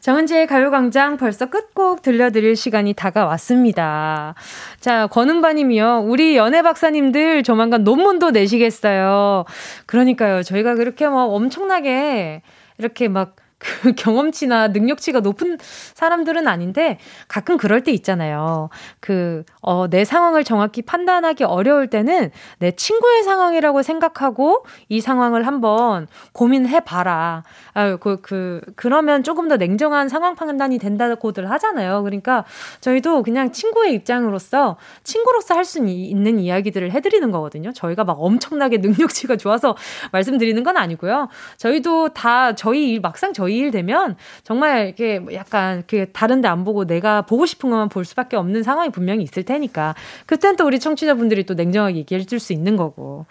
정은지의 가요광장 벌써 끝곡 들려드릴 시간이 다가왔습니다. 자, 권은바님이요. 우리 연애박사님들 조만간 논문도 내시겠어요. 그러니까요. 저희가 그렇게 막 엄청나게 이렇게 막 그 경험치나 능력치가 높은 사람들은 아닌데 가끔 그럴 때 있잖아요. 그 어, 내 상황을 정확히 판단하기 어려울 때는 내 친구의 상황이라고 생각하고 이 상황을 한번 고민해봐라. 아, 그, 그, 그러면 조금 더 냉정한 상황 판단이 된다고들 하잖아요. 그러니까 저희도 그냥 친구의 입장으로서 친구로서 할 수 있는 이야기들을 해드리는 거거든요. 저희가 막 엄청나게 능력치가 좋아서 말씀드리는 건 아니고요. 저희도 다 저희 일 막상 저희 일 되면 정말 이렇게 약간 다른 데 안 보고 내가 보고 싶은 것만 볼 수밖에 없는 상황이 분명히 있을 테니까 그땐 또 우리 청취자분들이 또 냉정하게 얘기해 줄 수 있는 거고.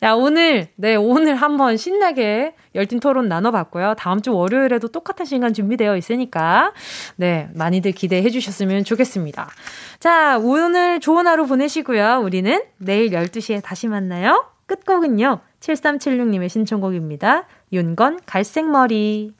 자, 오늘 네 오늘 한번 신나게 열띤 토론 나눠봤고요. 다음 주 월요일에도 똑같은 시간 준비되어 있으니까 네 많이들 기대해 주셨으면 좋겠습니다. 자, 오늘 좋은 하루 보내시고요. 우리는 내일 열두 시에 다시 만나요. 끝곡은요 칠삼칠육님의 신청곡입니다. 윤건 갈색머리.